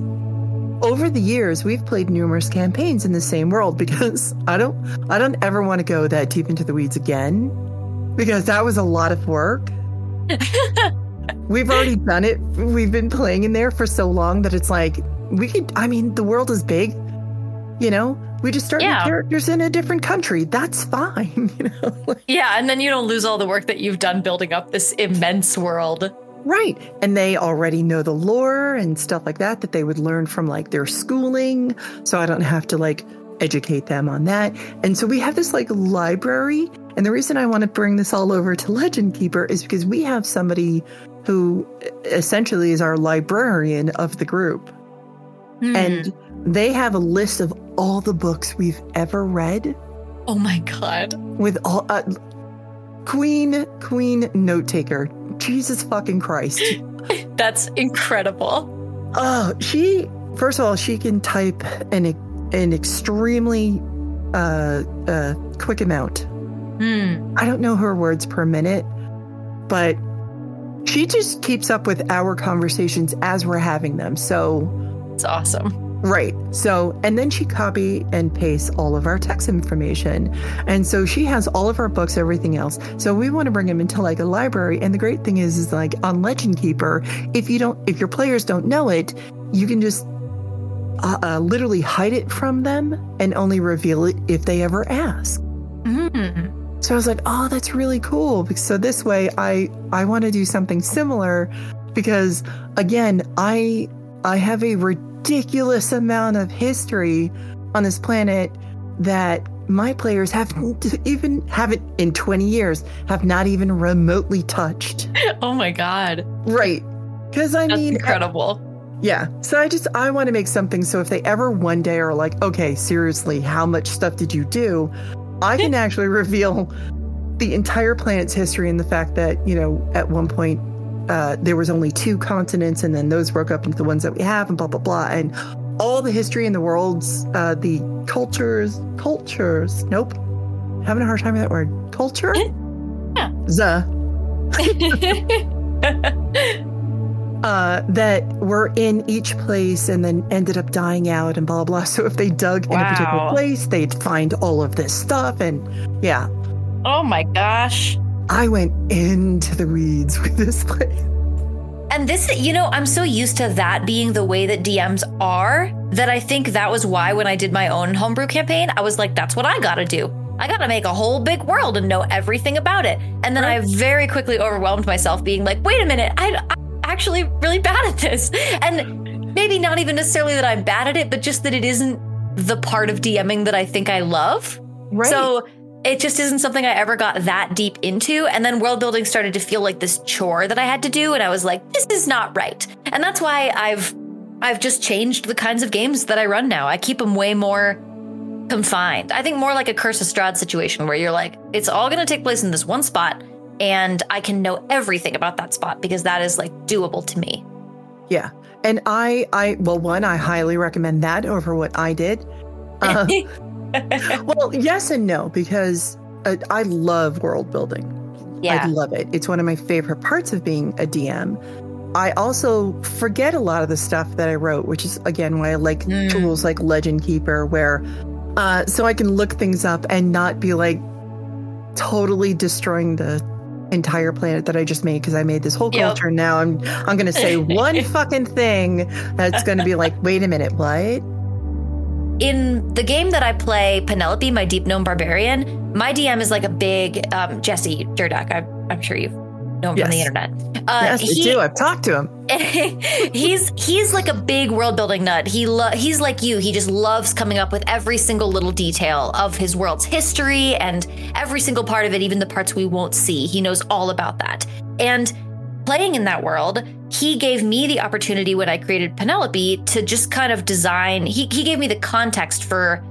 over the years, we've played numerous campaigns in the same world because I don't, I don't ever want to go that deep into the weeds again because that was a lot of work. We've already done it. We've been playing in there for so long that it's like, we could, I mean, the world is big, you know, we just start yeah. characters in a different country. That's fine. You know? Yeah. And then you don't lose all the work that you've done building up this immense world. Right. And they already know the lore and stuff like that, that they would learn from like their schooling. So I don't have to like educate them on that. And so we have this like library. And the reason I want to bring this all over to LegendKeeper is because we have somebody who essentially is our librarian of the group. Mm. And they have a list of all the books we've ever read. Oh my God. With all, uh, Queen, Queen note taker. Jesus fucking Christ. That's incredible. Oh, she, first of all, she can type an, an extremely uh, uh, quick amount. Mm. I don't know her words per minute, but she just keeps up with our conversations as we're having them. So it's awesome. Right. So, and then she copy and pastes all of our text information. And so she has all of our books, everything else. So we want to bring them into like a library. And the great thing is, is like on LegendKeeper, if you don't, if your players don't know it, you can just uh, uh, literally hide it from them and only reveal it if they ever ask. Mm-hmm. So I was like, oh, that's really cool. So this way, I, I want to do something similar because, again, I I have a ridiculous amount of history on this planet that my players haven't even haven't in twenty years have not even remotely touched. Oh my God! Right? Because I that's mean, incredible. I, yeah. So I just I want to make something so if they ever one day are like, okay, seriously, how much stuff did you do? I can actually reveal the entire planet's history and the fact that, you know, at one point uh, there was only two continents and then those broke up into the ones that we have and blah, blah, blah. And all the history in the world's, uh, the cultures, cultures. Nope. Having a hard time with that word. Culture? Yeah. Zuh. Uh, that were in each place and then ended up dying out and blah, blah. So if they dug wow. in a particular place, they'd find all of this stuff. And yeah. Oh my gosh. I went into the weeds with this place. And this, you know, I'm so used to that being the way that D Ms are that I think that was why when I did my own homebrew campaign, I was like, that's what I got to do. I got to make a whole big world and know everything about it. And then right. I very quickly overwhelmed myself being like, wait a minute, I... I actually really bad at this. And maybe not even necessarily that I'm bad at it, but just that it isn't the part of DMing that I think I love. Right. So it just isn't something I ever got that deep into. And then world building started to feel like this chore that I had to do. And I was like, this is not right. And that's why I've I've just changed the kinds of games that I run now. I keep them way more confined. I think more like a Curse of Strahd situation where you're like, it's all going to take place in this one spot, and I can know everything about that spot because that is like doable to me. Yeah. And I, I well, one, I highly recommend that over what I did. Uh, well, yes and no, because uh, I love world building. Yeah. I love it. It's one of my favorite parts of being a D M. I also forget a lot of the stuff that I wrote, which is, again, why I like mm. tools like LegendKeeper, where uh, so I can look things up and not be like totally destroying the entire planet that I just made because I made this whole yep. culture. And now I'm I'm going to say one fucking thing that's going to be like, wait a minute, what? In the game that I play, Penelope, my deep gnome barbarian, my D M is like a big um, Jesse Jerdak. I'm, I'm sure you've known him yes. from the internet. Uh, yes, he, I do. I've talked to him. he's he's like a big world building nut. He lo- he's like you. He just loves coming up with every single little detail of his world's history and every single part of it, even the parts we won't see. He knows all about that. And playing in that world, he gave me the opportunity when I created Penelope to just kind of design. He he gave me the context for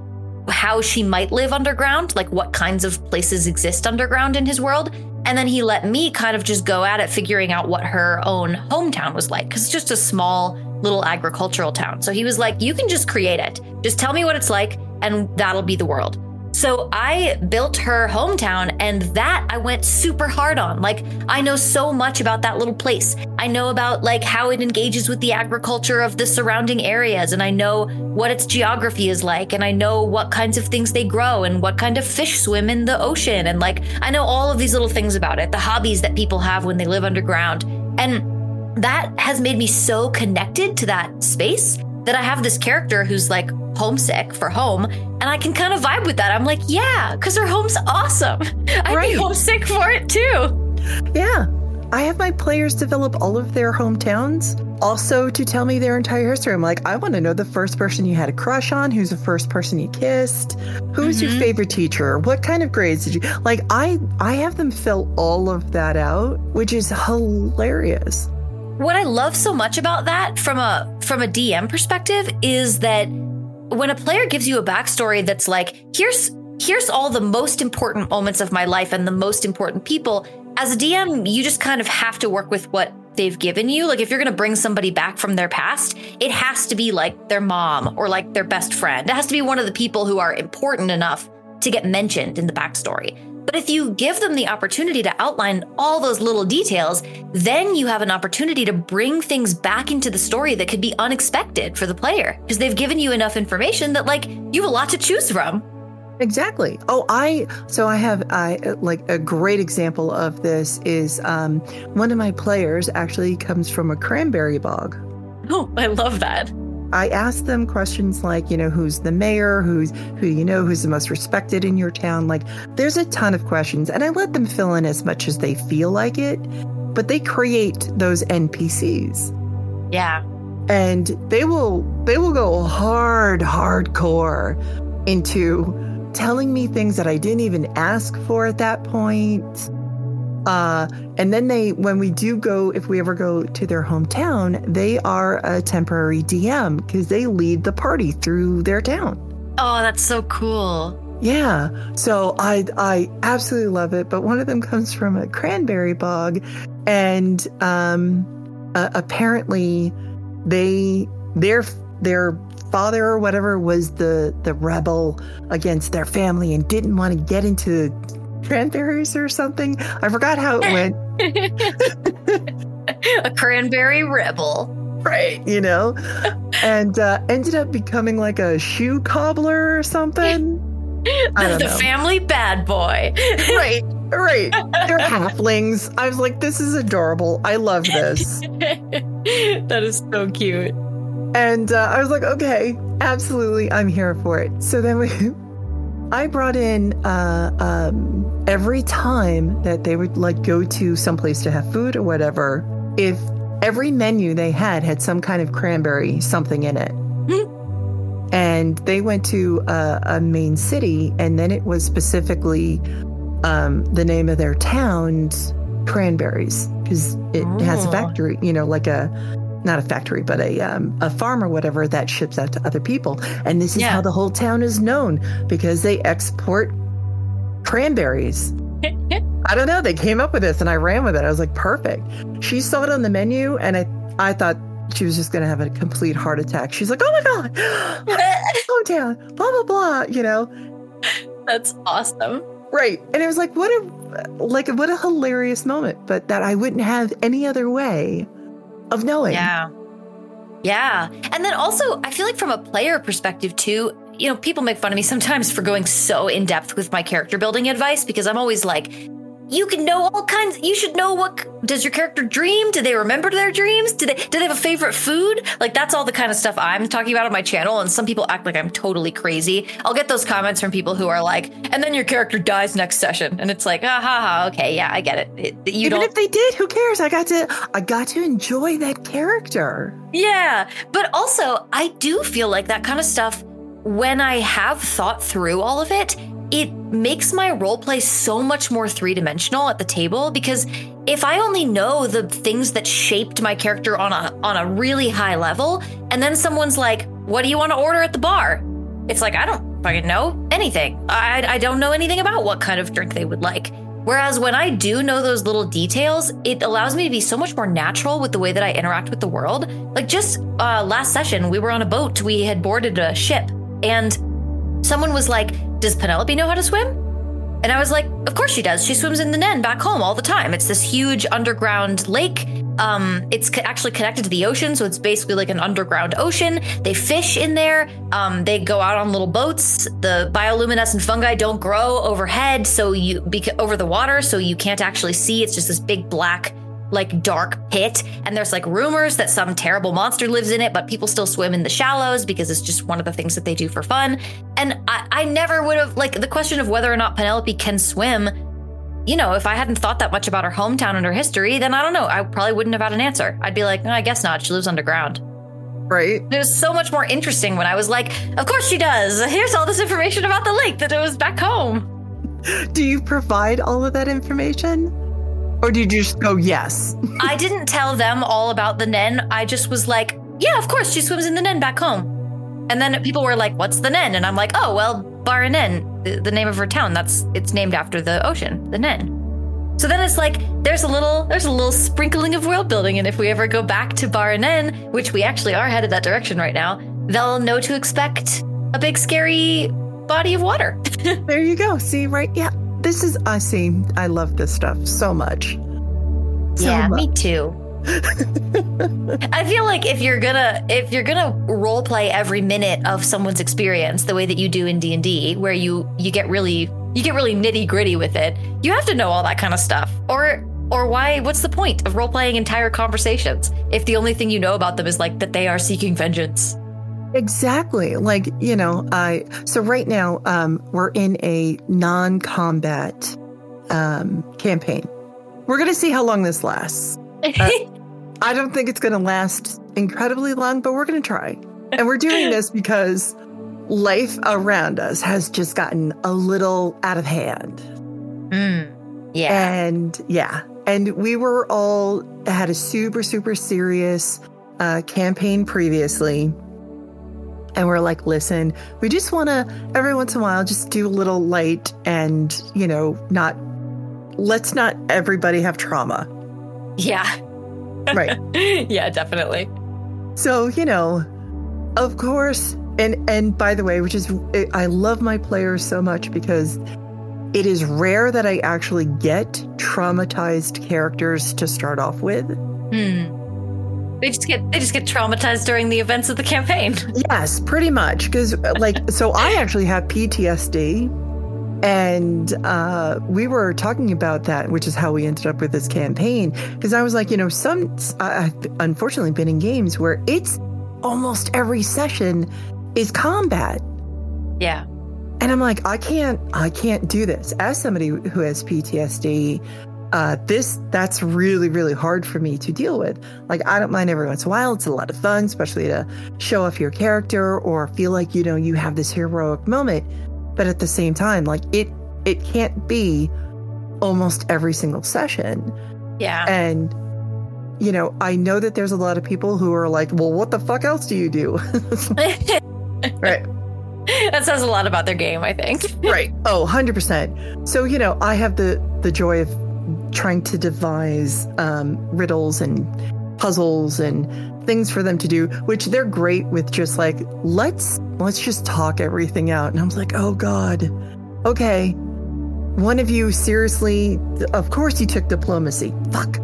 how she might live underground, like what kinds of places exist underground in his world. And then he let me kind of just go at it, figuring out what her own hometown was like, because it's just a small little agricultural town. So he was like, you can just create it. Just tell me what it's like, and that'll be the world. So I built her hometown, and that I went super hard on. Like, I know so much about that little place. I know about like how it engages with the agriculture of the surrounding areas. And I know what its geography is like. And I know what kinds of things they grow and what kind of fish swim in the ocean. And like, I know all of these little things about it, the hobbies that people have when they live underground. And that has made me so connected to that space that I have this character who's like homesick for home, and I can kind of vibe with that. I'm like, yeah, because her home's awesome. I'd right. be homesick for it too. Yeah. I have my players develop all of their hometowns also to tell me their entire history. I'm like, I want to know the first person you had a crush on, who's the first person you kissed, who's mm-hmm. your favorite teacher, what kind of grades did you like. I, I have them fill all of that out, which is hilarious. What I love so much about that from a from a D M perspective is that when a player gives you a backstory that's like, here's here's all the most important moments of my life and the most important people, as a D M, you just kind of have to work with what they've given you. Like, if you're going to bring somebody back from their past, it has to be like their mom or like their best friend. It has to be one of the people who are important enough to get mentioned in the backstory. But if you give them the opportunity to outline all those little details, then you have an opportunity to bring things back into the story that could be unexpected for the player, because they've given you enough information that, like, you have a lot to choose from. Exactly. Oh, I so I have I like a great example of this is um, one of my players actually comes from a cranberry bog. Oh, I love that. I asked them questions like, you know, who's the mayor, who's who, you know, who's the most respected in your town. Like, there's a ton of questions, and I let them fill in as much as they feel like it, but they create those N P Cs. Yeah. And they will they will go hard, hardcore into telling me things that I didn't even ask for at that point. Uh, and then they, when we do go, if we ever go to their hometown, they are a temporary D M because they lead the party through their town. Oh, that's so cool. Yeah. So I, I absolutely love it. But one of them comes from a cranberry bog, and, um, uh, apparently they, their, their father or whatever was the, the rebel against their family and didn't want to get into cranberries or something. I forgot how it went. A cranberry rebel, right? You know, and uh, ended up becoming like a shoe cobbler or something. I don't the know. Family bad boy, right? Right. They're halflings. I was like, this is adorable. I love this. That is so cute. And uh, I was like, okay, absolutely, I'm here for it. So then we. I brought in uh, um, every time that they would like go to someplace to have food or whatever, if every menu they had had some kind of cranberry something in it. Mm-hmm. And they went to uh, a main city, and then it was specifically um, the name of their town's cranberries, because it oh. has a factory, you know, like a not a factory, but a um, a farm or whatever that ships out to other people. And this is yeah. how the whole town is known, because they export cranberries. I don't know. They came up with this and I ran with it. I was like, perfect. She saw it on the menu and I, I thought she was just going to have a complete heart attack. She's like, oh my God, hometown, blah, blah, blah, you know. That's awesome. Right. And it was like, what a, like, what a hilarious moment, but that I wouldn't have any other way of knowing. Yeah. Yeah. And then also, I feel like from a player perspective too, you know, people make fun of me sometimes for going so in depth with my character building advice, because I'm always like, you can know all kinds. You should know, what does your character dream? Do they remember their dreams? Do they do they have a favorite food? Like, that's all the kind of stuff I'm talking about on my channel. And some people act like I'm totally crazy. I'll get those comments from people who are like, and then your character dies next session. And it's like, ah, ha, ha, okay, yeah, I get it. it you Even don't- if they did, who cares? I got to I got to enjoy that character. Yeah. But also, I do feel like that kind of stuff, when I have thought through all of it, it makes my roleplay so much more three-dimensional at the table, because if I only know the things that shaped my character on a on a really high level, and then someone's like, what do you want to order at the bar? It's like, I don't fucking know anything. I, I don't know anything about what kind of drink they would like. Whereas when I do know those little details, it allows me to be so much more natural with the way that I interact with the world. Like, just uh, last session, we were on a boat. We had boarded a ship. And someone was like, does Penelope know how to swim? And I was like, of course she does. She swims in the Nen back home all the time. It's this huge underground lake. Um, it's co- actually connected to the ocean. So it's basically like an underground ocean. They fish in there. Um, they go out on little boats. The bioluminescent fungi don't grow overhead. So you beca- over the water. So you can't actually see. It's just this big black, like, dark pit. And there's like rumors that some terrible monster lives in it, but people still swim in the shallows because it's just one of the things that they do for fun. And I, I never would have, like, the question of whether or not Penelope can swim, you know, if I hadn't thought that much about her hometown and her history, then I don't know, I probably wouldn't have had an answer. I'd be like, no, I guess not. She lives underground. Right. It was so much more interesting when I was like, of course she does. Here's all this information about the lake that it was back home. Do you provide all of that information? Or did you just go, yes? I didn't tell them all about the Nen. I just was like, yeah, of course, she swims in the Nen back home. And then people were like, what's the Nen? And I'm like, oh, well, Bar-A-Nen, the, the name of her town. That's it's named after the ocean, the Nen. So then it's like, there's a little there's a little sprinkling of world building. And if we ever go back to Bar-A-Nen, which we actually are headed that direction right now, they'll know to expect a big, scary body of water. There you go. See, right? Yeah. This is I see. I love this stuff so much. So yeah, much. Me too. I feel like if you're gonna if you're gonna role play every minute of someone's experience the way that you do in D and D, where you you get really you get really nitty gritty with it, you have to know all that kind of stuff. Or or why? What's the point of role playing entire conversations if the only thing you know about them is like that they are seeking vengeance? Exactly. Like, you know, I so right now um, we're in a non-combat um, campaign. We're going to see how long this lasts. Uh, I don't think it's going to last incredibly long, but we're going to try. And we're doing this because life around us has just gotten a little out of hand. Mm, yeah. And yeah. And we were all had a super, super serious uh, campaign previously. And we're like, listen, we just want to every once in a while just do a little light and, you know, not let's not everybody have trauma. Yeah. Right. Yeah, definitely. So, you know, of course. And and by the way, which is I love my players so much because it is rare that I actually get traumatized characters to start off with. Hmm. They just get they just get traumatized during the events of the campaign. Yes, pretty much. Because like, so I actually have P T S D, and uh, we were talking about that, which is how we ended up with this campaign. Because I was like, you know, some I've unfortunately been in games where it's almost every session is combat. Yeah, and I'm like, I can't, I can't do this as somebody who has P T S D. Uh, this that's really, really hard for me to deal with. Like, I don't mind every once in a while. It's a lot of fun, especially to show off your character or feel like, you know, you have this heroic moment. But at the same time, like it it can't be almost every single session. Yeah. And you know, I know that there's a lot of people who are like, well, what the fuck else do you do? Right. That says a lot about their game, I think. Right. Oh, one hundred percent. So, you know, I have the, the joy of trying to devise um, riddles and puzzles and things for them to do, which they're great with just like, let's let's just talk everything out. And I'm like, oh, God. Okay. One of you, seriously, of course you took diplomacy. Fuck.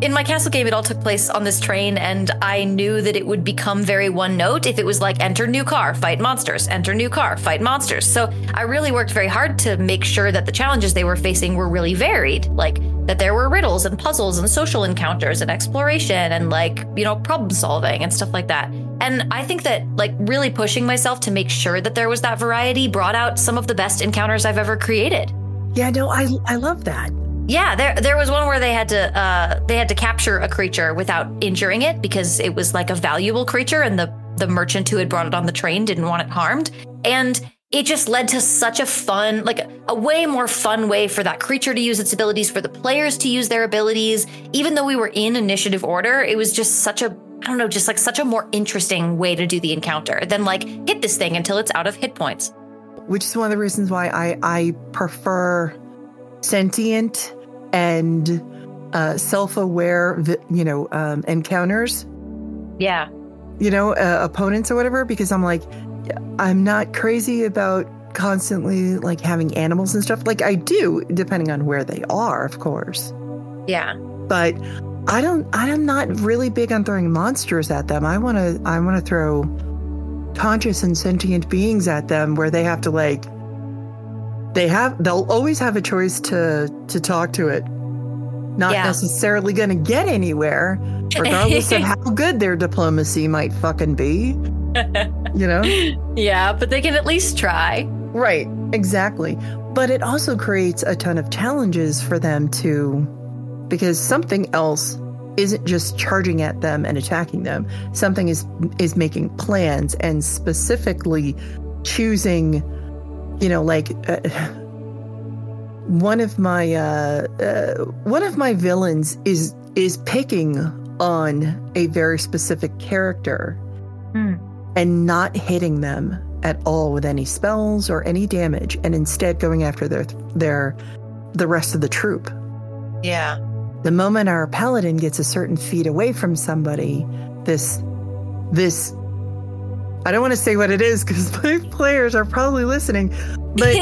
In my castle game, it all took place on this train, and I knew that it would become very one note if it was like, enter new car, fight monsters, enter new car, fight monsters. So I really worked very hard to make sure that the challenges they were facing were really varied, like that there were riddles and puzzles and social encounters and exploration and like, you know, problem solving and stuff like that. And I think that like really pushing myself to make sure that there was that variety brought out some of the best encounters I've ever created. Yeah, no, I I love that. Yeah, there there was one where they had to uh, they had to capture a creature without injuring it because it was like a valuable creature, and the, the merchant who had brought it on the train didn't want it harmed. And it just led to such a fun, like a way more fun way for that creature to use its abilities, for the players to use their abilities. Even though we were in initiative order, it was just such a, I don't know, just like such a more interesting way to do the encounter than like hit this thing until it's out of hit points. Which is one of the reasons why I, I prefer sentient and uh, self-aware, you know, um, encounters. Yeah. You know, uh, opponents or whatever, because I'm like, I'm not crazy about constantly like having animals and stuff. Like I do, depending on where they are, of course. Yeah. But I don't, I am not really big on throwing monsters at them. I want to, I want to throw conscious and sentient beings at them where they have to like, They have, they'll always have a choice to, to talk to it. Not yeah. necessarily going to get anywhere, regardless of how good their diplomacy might fucking be. You know? Yeah, but they can at least try. Right, exactly. But it also creates a ton of challenges for them to, because something else isn't just charging at them and attacking them. Something is is making plans and specifically choosing. You know, like uh, one of my uh, uh, one of my villains is is picking on a very specific character mm. and not hitting them at all with any spells or any damage, and instead going after their their the rest of the troop. Yeah. The moment our paladin gets a certain feet away from somebody, this this. I don't want to say what it is because my players are probably listening, but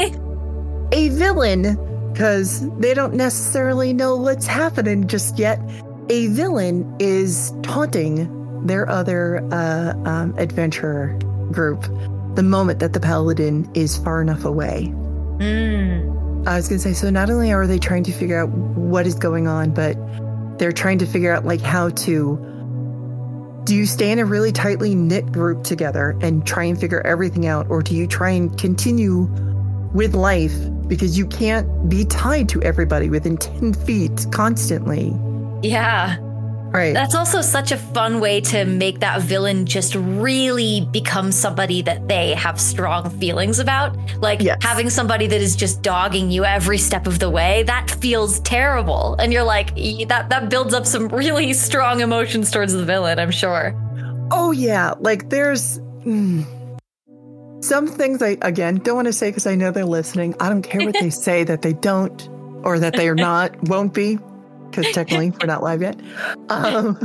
a villain, because they don't necessarily know what's happening just yet. A villain is taunting their other uh, um, adventurer group the moment that the paladin is far enough away. Mm. I was going to say, so not only are they trying to figure out what is going on, but they're trying to figure out like how to. Do you stay in a really tightly knit group together and try and figure everything out? Or do you try and continue with life because you can't be tied to everybody within ten feet constantly? Yeah. Right. That's also such a fun way to make that villain just really become somebody that they have strong feelings about. Like yes. having somebody that is just dogging you every step of the way, that feels terrible. And you're like, that, that builds up some really strong emotions towards the villain, I'm sure. Oh, yeah. Like there's mm, some things I, again, don't want to say because I know they're listening. I don't care what they say that they don't or that they are not, won't be. Because technically we're not live yet, um,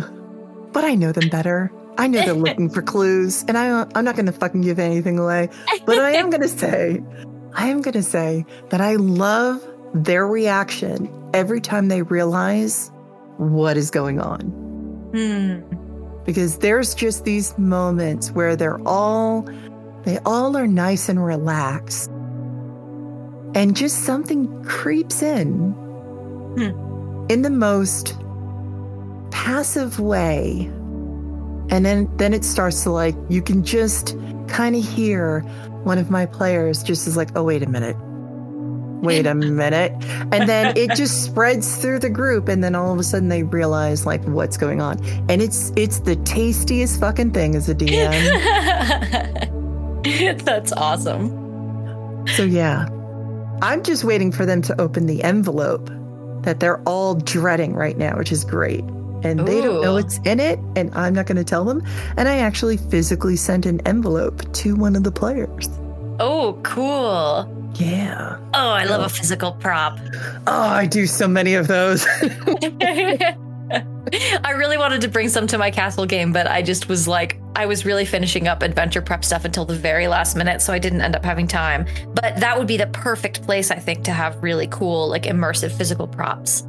but I know them better. I know they're looking for clues, and I, I'm not going to fucking give anything away. But I am going to say, I am going to say that I love their reaction every time they realize what is going on. Mm. Because there's just these moments where they're all, they all are nice and relaxed, and just something creeps in. Mm. In the most passive way. And then, then it starts to like, you can just kind of hear one of my players just is like, oh, wait a minute. Wait a minute. And then it just spreads through the group. And then all of a sudden they realize like what's going on. And it's it's the tastiest fucking thing as a D M. That's awesome. So yeah, I'm just waiting for them to open the envelope that they're all dreading right now, which is great. and Ooh. They don't know it's in it, and I'm not going to tell them. And I actually physically sent an envelope to one of the players. Oh, cool. Yeah. Oh, I love a physical prop. Oh, I do so many of those. I really wanted to bring some to my castle game, but I just was like, I was really finishing up adventure prep stuff until the very last minute, so I didn't end up having time. But that would be the perfect place, I think, to have really cool, like, immersive physical props.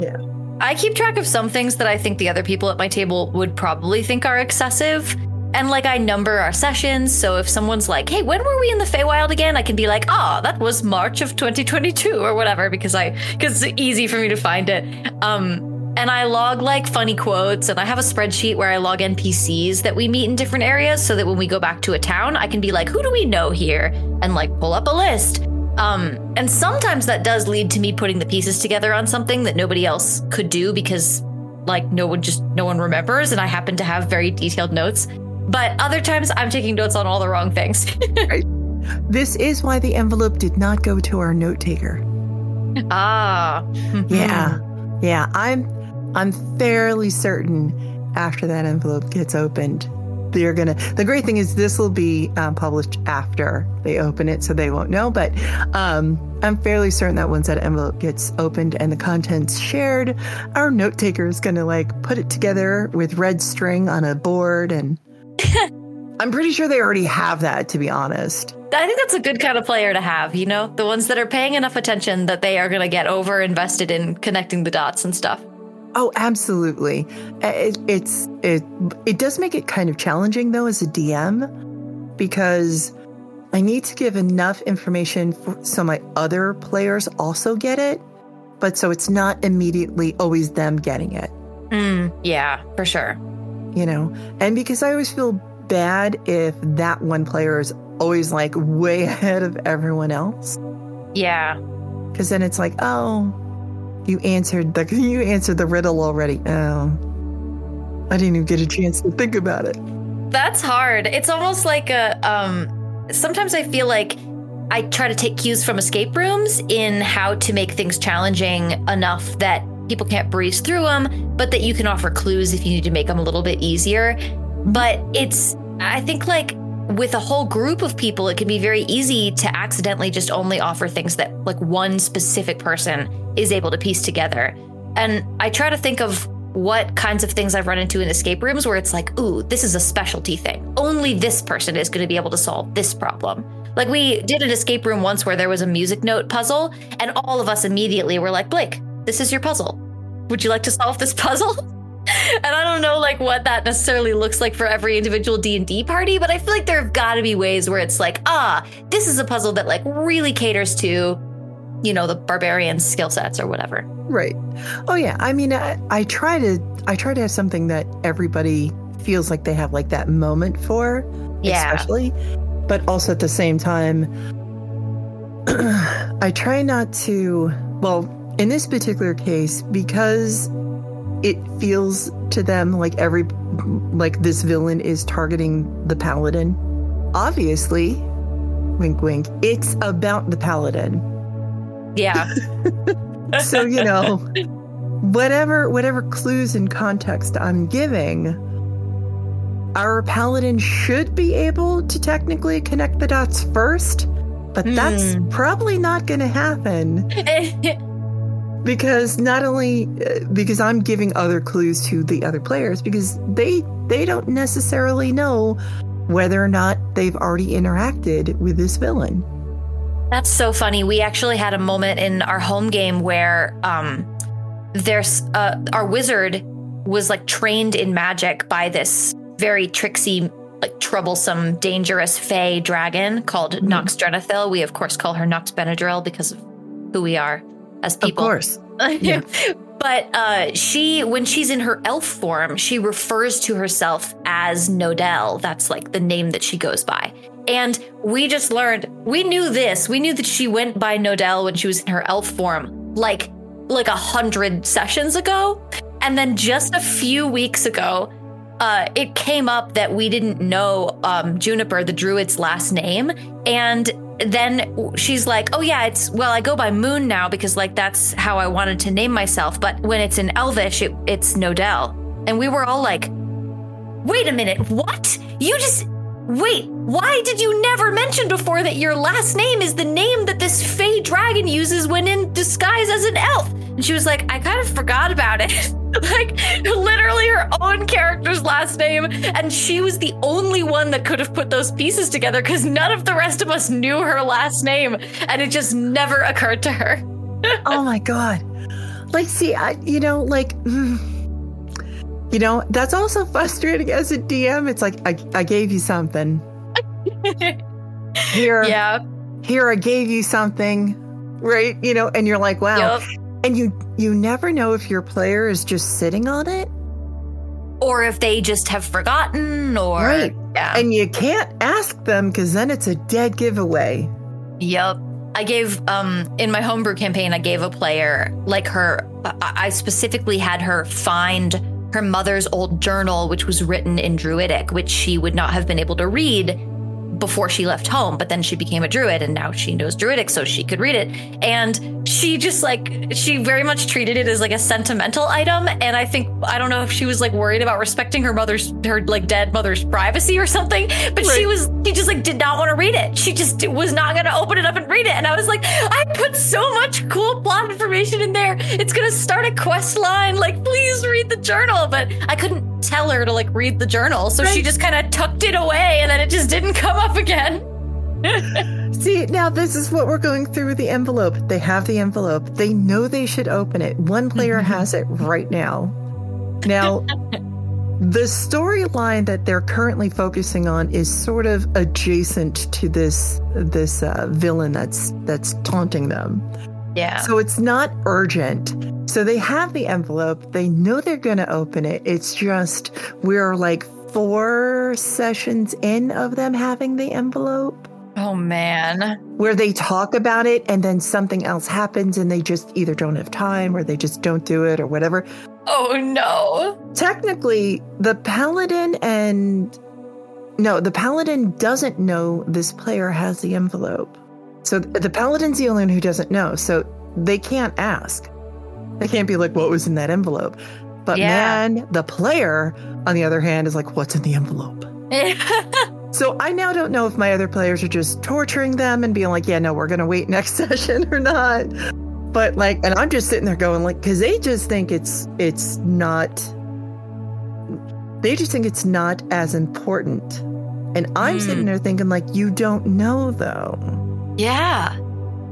Yeah. I keep track of some things that I think the other people at my table would probably think are excessive. And, like, I number our sessions, so if someone's like, hey, when were we in the Feywild again? I can be like, ah, that was March of twenty twenty-two or whatever, because I, because it's easy for me to find it. Um, and I log, like, funny quotes, and I have a spreadsheet where I log N P Cs that we meet in different areas, so that when we go back to a town, I can be like, who do we know here? And, like, pull up a list. Um, and sometimes that does lead to me putting the pieces together on something that nobody else could do because, like, no one just, no one remembers, and I happen to have very detailed notes. But other times, I'm taking notes on all the wrong things. Right. This is why the envelope did not go to our note taker. Ah. yeah. Yeah. I'm I'm fairly certain after that envelope gets opened, they're going to... The great thing is this will be um, published after they open it, so they won't know. But um, I'm fairly certain that once that envelope gets opened and the contents shared, our note taker is going to, like, put it together with red string on a board and... I'm pretty sure they already have that, to be honest. I think that's a good kind of player to have, you know? The ones that are paying enough attention that they are going to get over invested in connecting the dots and stuff. Oh, absolutely. It, it's it, it does make it kind of challenging, though, as a D M, because I need to give enough information for, so my other players also get it, but so it's not immediately always them getting it. Mm, yeah, for sure. You know, and because I always feel bad if that one player is always, like, way ahead of everyone else. Yeah. Because then it's like, oh, you answered the you answered the riddle already. Oh, I didn't even get a chance to think about it. That's hard. It's almost like a um. Sometimes I feel like I try to take cues from escape rooms in how to make things challenging enough that people can't breeze through them, but that you can offer clues if you need to make them a little bit easier. But it's, I think, like, with a whole group of people, it can be very easy to accidentally just only offer things that, like, one specific person is able to piece together. And I try to think of what kinds of things I've run into in escape rooms where it's like, ooh, this is a specialty thing. Only this person is going to be able to solve this problem. Like, we did an escape room once where there was a music note puzzle, and all of us immediately were like, Blake, this is your puzzle. Would you like to solve this puzzle? And I don't know, like, what that necessarily looks like for every individual D and D party, but I feel like there have got to be ways where it's like, ah, this is a puzzle that, like, really caters to, you know, the barbarian skill sets or whatever. Right. Oh, yeah. I mean, I, I try to I try to have something that everybody feels like they have, like, that moment for. Yeah. Especially. But also at the same time, I try not to, well... In this particular case, because it feels to them like every, like this villain is targeting the paladin, obviously, wink, wink, it's about the paladin. Yeah. So, you know, whatever, whatever clues and context I'm giving, our paladin should be able to technically connect the dots first, but mm. that's probably not going to happen. Because not only uh, because I'm giving other clues to the other players, because they they don't necessarily know whether or not they've already interacted with this villain. That's so funny. We actually had a moment in our home game where um, there's uh, our wizard was, like, trained in magic by this very tricksy, like, troublesome, dangerous fae dragon called mm-hmm. Nox Drenathil. We, of course, call her Nox Benadryl because of who we are as people. Of course. Yeah. But uh, she, when she's in her elf form, she refers to herself as Nodell. That's, like, the name that she goes by. And we just learned, we knew this. We knew that she went by Nodell when she was in her elf form, like, like a hundred sessions ago. And then just a few weeks ago, uh, it came up that we didn't know um, Juniper, the druid's last name. And then she's like, oh yeah, it's, well, I go by Moon now because like that's how I wanted to name myself. But when it's in Elvish, it, it's Nodell. And we were all like, wait a minute, what? You just, wait, why did you never mention before that your last name is the name that this fey dragon uses when in disguise as an elf? And she was like, I kind of forgot about it. Like, literally her own character's last name. And she was the only one that could have put those pieces together because none of the rest of us knew her last name. And it just never occurred to her. Oh, my God. Like, see, I, you know, like, you know, that's also frustrating as a D M. It's like, I, I gave you something. Here, yeah. Here, I gave you something. Right. You know, and you're like, wow. Yep. And you you never know if your player is just sitting on it. Or if they just have forgotten or. Right. Yeah. And you can't ask them because then it's a dead giveaway. Yep. I gave um in my homebrew campaign, I gave a player like her. I specifically had her find her mother's old journal, which was written in Druidic, which she would not have been able to read before she left home, but then she became a druid and now she knows Druidic, so she could read it. And she just like, she very much treated it as like a sentimental item. And I think, I don't know if she was like worried about respecting her mother's, her like dead mother's privacy or something, but right. she was, she just like did not want to read it. She just was not going to open it up and read it. And I was like, I put so much cool plot information in there. It's going to start a quest line. Like, please read the journal. But I couldn't tell her to like read the journal, so right. she just kind of tucked it away and then it just didn't come up again. See, now this is what we're going through with the envelope. They have the envelope, they know they should open it. One player has it right now. Now the storyline that they're currently focusing on is sort of adjacent to this this uh, villain that's that's taunting them. Yeah. So it's not urgent. So they have the envelope. They know they're going to open it. It's just we're like four sessions in of them having the envelope. Oh, man. Where they talk about it and then something else happens and they just either don't have time or they just don't do it or whatever. Oh, no. Technically, the paladin and no, the paladin doesn't know this player has the envelope. So the paladin's the only one who doesn't know. So they can't ask. They can't be like, what was in that envelope? But yeah. man, the player, on the other hand, is like, what's in the envelope? So I now don't know if my other players are just torturing them and being like, yeah, no, we're going to wait next session or not. But like, and I'm just sitting there going like, because they just think it's it's not. They just think it's not as important. And I'm mm. sitting there thinking like, you don't know, though. Yeah.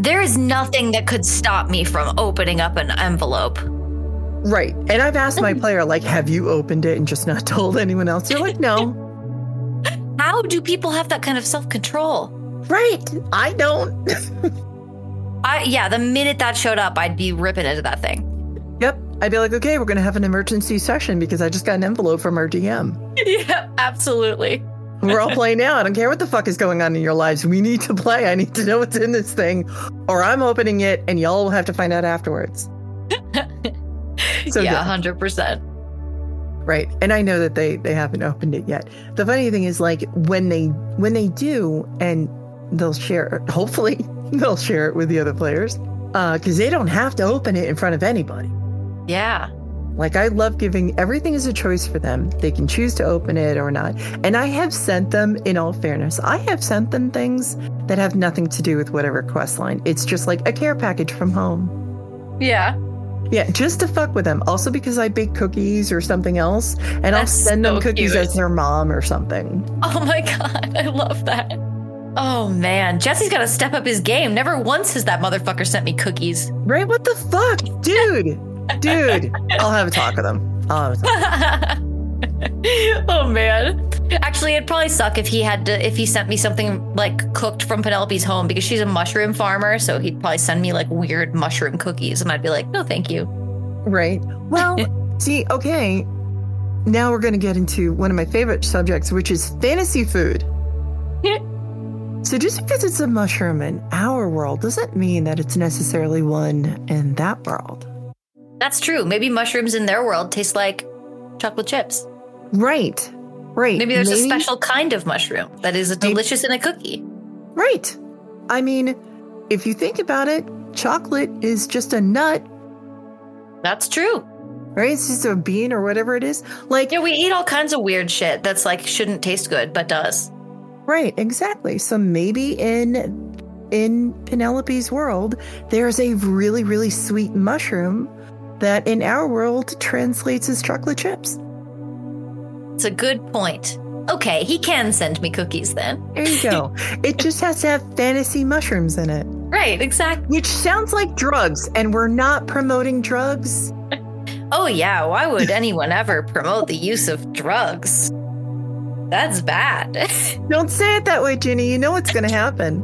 There is nothing that could stop me from opening up an envelope. Right. And I've asked my player, like, have you opened it and just not told anyone else? They're like, no. How do people have that kind of self-control? Right. I don't. I yeah, the minute that showed up, I'd be ripping into that thing. Yep. I'd be like, okay, we're going to have an emergency session because I just got an envelope from our D M. Yeah, absolutely. We're all playing now. I don't care what the fuck is going on in your lives. We need to play. I need to know what's in this thing, or I'm opening it and y'all will have to find out afterwards. So, yeah, yeah, one hundred percent. Right. And I know that they, they haven't opened it yet. The funny thing is, like, when they when they do, and they'll share, hopefully they'll share it with the other players, because uh, they don't have to open it in front of anybody. Yeah. Like, I love giving, everything is a choice for them. They can choose to open it or not. And I have sent them, in all fairness, I have sent them things that have nothing to do with whatever quest line. It's just like a care package from home. Yeah. Yeah, just to fuck with them. Also because I bake cookies or something else. And That's I'll send so them cookies cute. As their mom or something. Oh, my God. I love that. Oh, man. Jesse's got to step up his game. Never once has that motherfucker sent me cookies. Right? What the fuck? Dude. Dude, I'll have a talk with him. I'll have a talk with him. Oh, man. Actually, it'd probably suck if he had to, if he sent me something like cooked from Penelope's home because she's a mushroom farmer. So he'd probably send me like weird mushroom cookies and I'd be like, no, thank you. Right. Well, see, okay. Now we're going to get into one of my favorite subjects, which is fantasy food. So just because it's a mushroom in our world doesn't mean that it's necessarily one in that world. That's true. Maybe mushrooms in their world taste like chocolate chips. Right. Right. Maybe there's maybe, a special kind of mushroom that is a delicious maybe, in a cookie. Right. I mean, if you think about it, chocolate is just a nut. That's true. Right? It's just a bean or whatever it is. Like, yeah, we eat all kinds of weird shit that's like shouldn't taste good, but does. Right, exactly. So maybe in in Penelope's world, there's a really, really sweet mushroom that in our world translates as chocolate chips. It's a good point. Okay, he can send me cookies then. There you go. It just has to have fantasy mushrooms in it. Right, exactly. Which sounds like drugs, and we're not promoting drugs. Oh yeah, why would anyone ever promote the use of drugs? That's bad. Don't say it that way, Ginny. You know what's going to happen.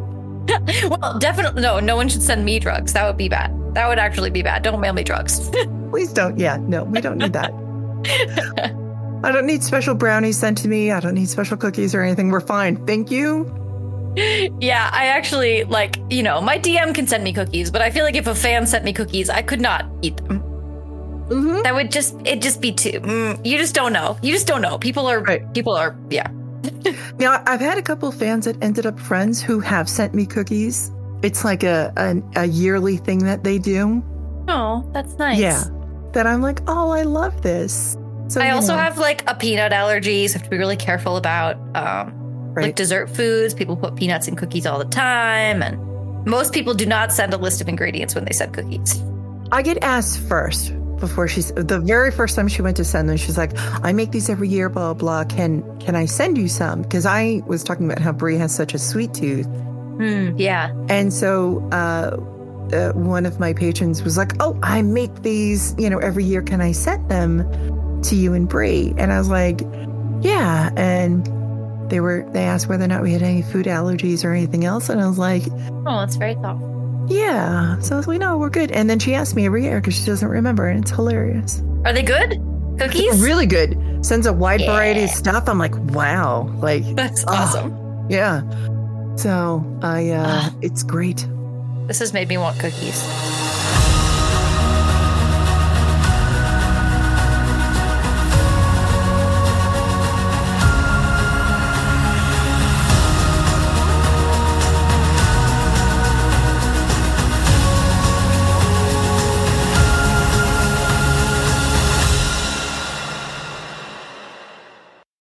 Well, definitely. No, no one should send me drugs. That would be bad. That would actually be bad. Don't mail me drugs. Please don't. Yeah, no, we don't need that. I don't need special brownies sent to me. I don't need special cookies or anything. We're fine. Thank you. Yeah, I actually, like, you know, my D M can send me cookies, but I feel like if a fan sent me cookies, I could not eat them. Mm-hmm. That would just, it'd just be too, mm, you just don't know. You just don't know. People are, right. people are, yeah. Now, I've had a couple of fans that ended up friends who have sent me cookies. It's like a, a, a yearly thing that they do. Oh, that's nice. Yeah. That I'm like, oh, I love this. So I also know. have like a peanut allergy, so I have to be really careful about um, right. like dessert foods. People put peanuts in cookies all the time. And most people do not send a list of ingredients when they send cookies. I get asked first. Before she's the very first time she went to send them, she's like, I make these every year, blah, blah, blah. Can can I send you some? Because I was talking about how Brie has such a sweet tooth. Mm, yeah. And so uh, uh, one of my patrons was like, oh, I make these, you know, every year. Can I send them to you and Brie? And I was like, yeah. And they were they asked whether or not we had any food allergies or anything else. And I was like, oh, that's very thoughtful. Yeah, so we know we're good. And then she asked me every year because she doesn't remember, and it's hilarious. Are they good? Cookies? Really good. Sends a wide yeah. variety of stuff. I'm like, wow, like that's oh, awesome. Yeah. So I, uh, uh, it's great. This has made me want cookies.